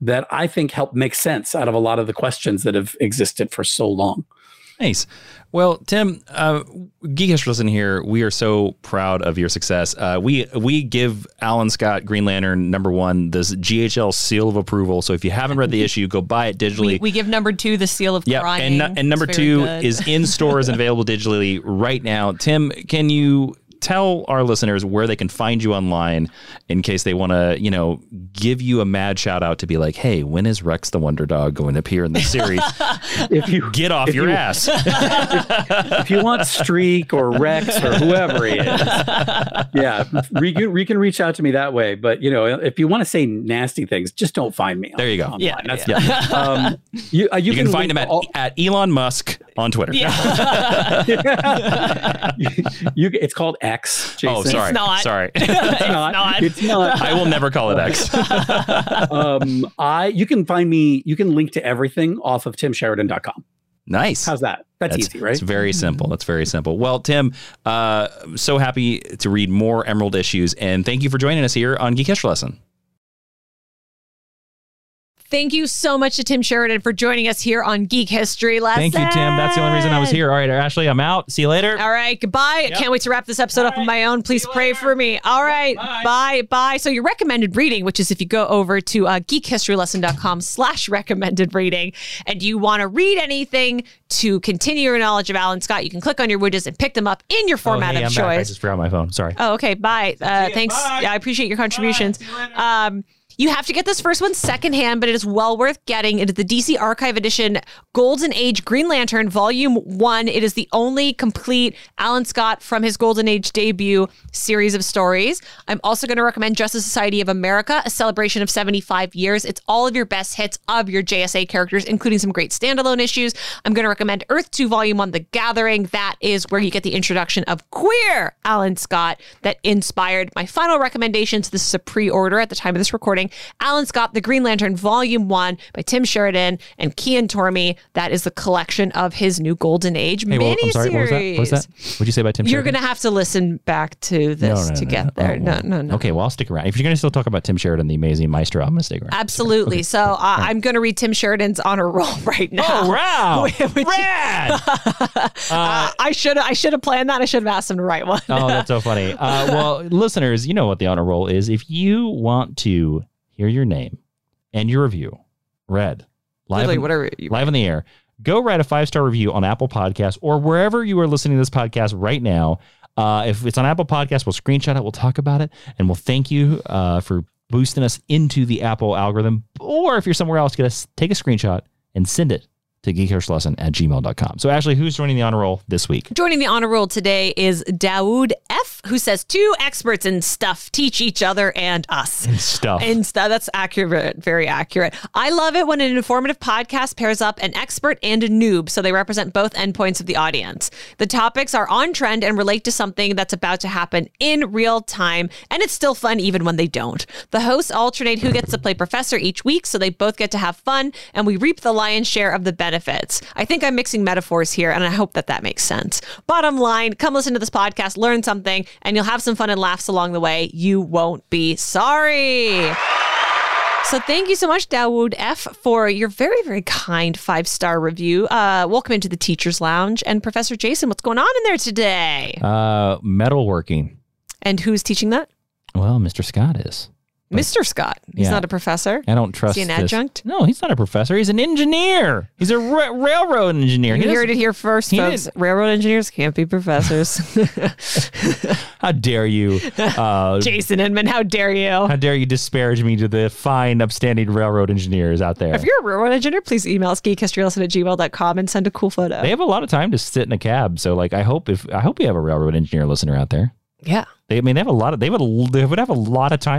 that I think help make sense out of a lot of the questions that have existed for so long. Nice. Well, Tim, Geek History Lesson here. We are so proud of your success. We give Alan Scott, Green Lantern, #1, this GHL seal of approval. So if you haven't read the issue, go buy it digitally. We give #2 the seal of crying. And #2 is in stores and available digitally right now. Tim, can you tell our listeners where they can find you online in case they want to, you know, give you a mad shout out to be like, hey, when is Rex the Wonder Dog going to appear in the series? If you get off your ass. If you want Streak or Rex or whoever he is, yeah, you can reach out to me that way. But, you know, if you want to say nasty things, just don't find me. There you go. Online. Yeah. That's, yeah. You can find him at Elon Musk on Twitter. Yeah. It's called X, Jason. Oh, sorry. It's not. Sorry. It's not. I will never call it X. You can find me, you can link to everything off of timsheridan.com. Nice. How's that? That's easy, right? It's very simple. That's very simple. Well, Tim, so happy to read more Emerald issues, and thank you for joining us here on Geek History Lesson. Thank you so much to Tim Sheridan for joining us here on Geek History Lesson. Thank you, Tim. That's the only reason I was here. All right, Ashley, I'm out. See you later. All right, goodbye. Yep. Can't wait to wrap this episode up on my own. Please pray for me. All right, bye. So your recommended reading, which is if you go over to geekhistorylesson.com/recommended reading, and you want to read anything to continue your knowledge of Alan Scott, you can click on your widgets and pick them up in your format of choice. I just forgot my phone. Sorry. Oh, okay. Bye. Thanks. Bye. Yeah, I appreciate your contributions. You have to get this first one secondhand, but it is well worth getting. It is the DC Archive Edition Golden Age Green Lantern Volume 1. It is the only complete Alan Scott from his Golden Age debut series of stories. I'm also going to recommend Justice Society of America, a celebration of 75 years. It's all of your best hits of your JSA characters, including some great standalone issues. I'm going to recommend Earth 2 Volume 1, The Gathering. That is where you get the introduction of queer Alan Scott that inspired my final recommendations. This is a pre-order at the time of this recording. Alan Scott, The Green Lantern, Volume 1 by Tim Sheridan and Kian Tormey. That is the collection of his New Golden Age miniseries. I'm sorry, what was that? What'd you say about Tim Sheridan? You're going to have to listen back to this to get there. No. Okay, well, I'll stick around. If you're going to still talk about Tim Sheridan, the amazing maestro, I'm going to stick around. Absolutely. Okay. So right. I'm going to read Tim Sheridan's Honor Roll right now. Oh, wow. Rad! I should have planned that. I should have asked him to write one. Oh, that's so funny. Well, listeners, you know what the Honor Roll is. If you want to hear your name and your review read live on the air, go write a 5-star review on Apple Podcasts or wherever you are listening to this podcast right now. If it's on Apple Podcasts, we'll screenshot it, we'll talk about it, and we'll thank you for boosting us into the Apple algorithm. Or if you're somewhere else, take a screenshot and send it to geekhistorylesson@gmail.com. So Ashley, who's joining the honor roll this week? Joining the honor roll today is Dawood F, who says, two experts in stuff teach each other and us. And stuff. That's accurate. Very accurate. I love it when an informative podcast pairs up an expert and a noob, so they represent both endpoints of the audience. The topics are on trend and relate to something that's about to happen in real time, and it's still fun even when they don't. The hosts alternate who gets to play professor each week, so they both get to have fun, and we reap the lion's share of the benefits. I think I'm mixing metaphors here, and I hope that makes sense. Bottom line, come listen to this podcast, learn something, and you'll have some fun and laughs along the way. You won't be sorry. So thank you so much, Dawood F, for your very, very kind 5-star review. Welcome into the Teacher's Lounge. And Professor Jason, what's going on in there today? Metalworking. And who's teaching that? Well, Mr. Scott is. But Mr. Scott. He's not a professor. I don't trust. Is he an adjunct? No, he's not a professor. He's an engineer. He's a railroad engineer. You heard it here first, folks. Railroad engineers can't be professors. How dare you? Jason Inman, how dare you? How dare you disparage me to the fine, upstanding railroad engineers out there? If you're a railroad engineer, please email us geekhistorylesson@gmail.com and send a cool photo. They have a lot of time to sit in a cab. So I hope we have a railroad engineer listener out there. Yeah. They would have a lot of time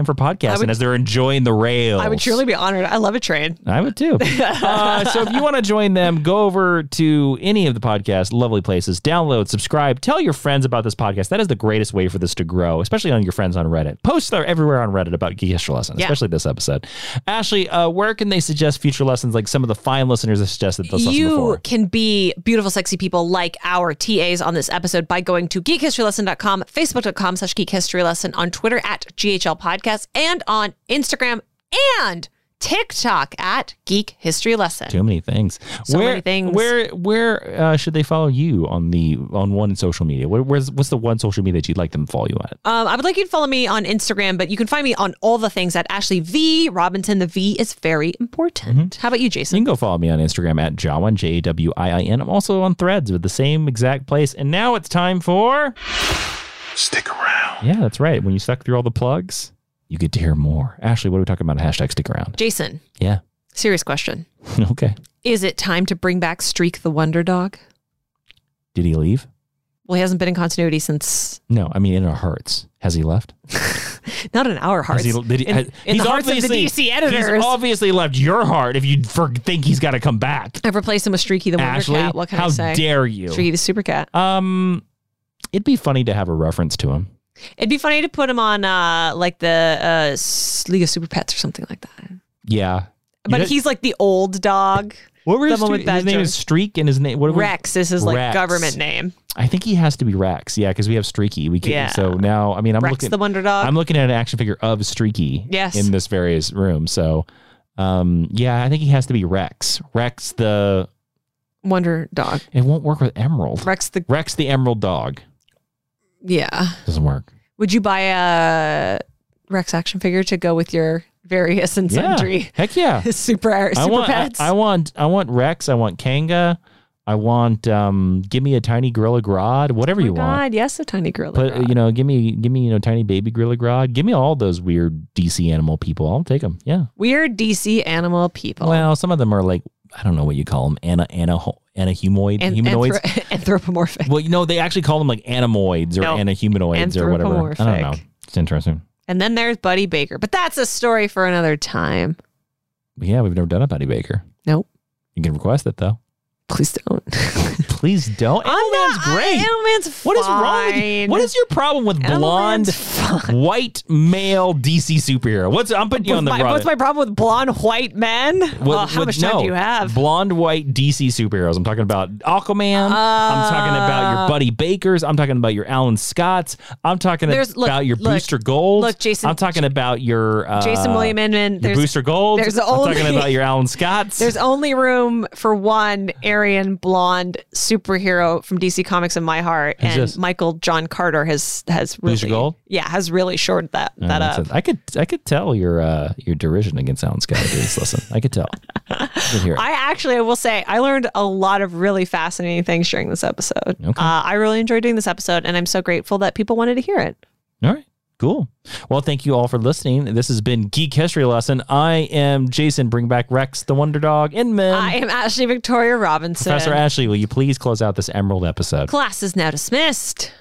for podcasting as they're enjoying the rails. I would truly be honored. I love a train. I would too. So if you want to join them, go over to any of the podcast lovely places, download, subscribe, tell your friends about this podcast. That is the greatest way for this to grow, especially on your friends on Reddit. Posts are everywhere on Reddit about Geek History Lesson, especially this episode. Ashley, where can they suggest future lessons like some of the fine listeners have suggested this lesson before? You can be beautiful, sexy people like our TAs on this episode by going to geekhistorylesson.com, facebook.com/geekhistorylesson, on Twitter @GHL Podcast, and on Instagram and TikTok at Geek History Lesson. Too many things. Where should they follow you on one social media? What's the one social media that you'd like them to follow you at? I would like you to follow me on Instagram, but you can find me on all the things at Ashley V Robinson. The V is very important. Mm-hmm. How about you, Jason? You can go follow me on Instagram at Jawin, Jawin. I'm also on Threads with the same exact place. And now it's time for Stick Around. Yeah, that's right. When you suck through all the plugs, you get to hear more. Ashley, what are we talking about? Hashtag Stick Around. Jason. Yeah. Serious question. Okay. Is it time to bring back Streak the Wonder Dog? Did he leave? Well, he hasn't been in continuity since... No, I mean in our hearts. Has he left? Not in our hearts. In the hearts of the DC editors. He's obviously left your heart if you think he's got to come back. I've replaced him with Streaky the Wonder Cat. What can I say? How dare you? Streaky the Super Cat. It'd be funny to have a reference to him. It'd be funny to put him on like the League of Super Pets or something like that. Yeah. But he's like the old dog. What were his name is Streak and his name? Rex is his like government name. I think he has to be Rex. Yeah, because we have Streaky. We can't. Yeah. So now, I mean, I'm Rex looking the Wonder Dog. I'm looking at an action figure of Streaky. Yes. In this various room. So, yeah, I think he has to be Rex. Rex the Wonder Dog. It won't work with Emerald. Rex the Emerald Dog. Yeah. Doesn't work. Would you buy a Rex action figure to go with your various and sundry? Yeah. Heck yeah. Super pets. I want Rex. I want Kanga. I want give me a tiny Gorilla Grodd, whatever you want. God, yes, a tiny Gorilla Grodd. You know, give me, you know, tiny baby Gorilla Grodd. Give me all those weird DC animal people. I'll take them. Yeah. Weird DC animal people. Well, some of them are like, I don't know what you call them. Humanoids. Anthropomorphic. Well, you know, they actually call them like anamoids or anahumanoids or whatever. I don't know. It's interesting. And then there's Buddy Baker, but that's a story for another time. Yeah, we've never done a Buddy Baker. Nope. You can request it though. Please don't. Please don't. Animalman's great. Animalman's fine. What is wrong with you? What is your problem with blonde, white male DC superhero? I'm putting you on the wrong. What's my problem with blonde white men? How much time do you have? Blonde white DC superheroes. I'm talking about Aquaman. I'm talking about your Buddy Bakers. I'm talking about your Alan Scotts. I'm talking about your Booster Gold. Look, Jason. I'm talking about your Jason William Inman. Your Booster Gold. I'm talking about your Alan Scotts. There's only room for one Aryan blonde superhero from DC Comics in my heart, and Michael John Carter has really shorted that up. I could tell your derision against Alan Scott. Listen, I could tell. I will say I learned a lot of really fascinating things during this episode. Okay. I really enjoyed doing this episode, and I'm so grateful that people wanted to hear it. All right. Cool. Well, thank you all for listening. This has been Geek History Lesson. I am Jason Bring Back Rex, the Wonder Dog, and Min. I am Ashley Victoria Robinson. Professor Ashley, will you please close out this Emerald episode? Class is now dismissed.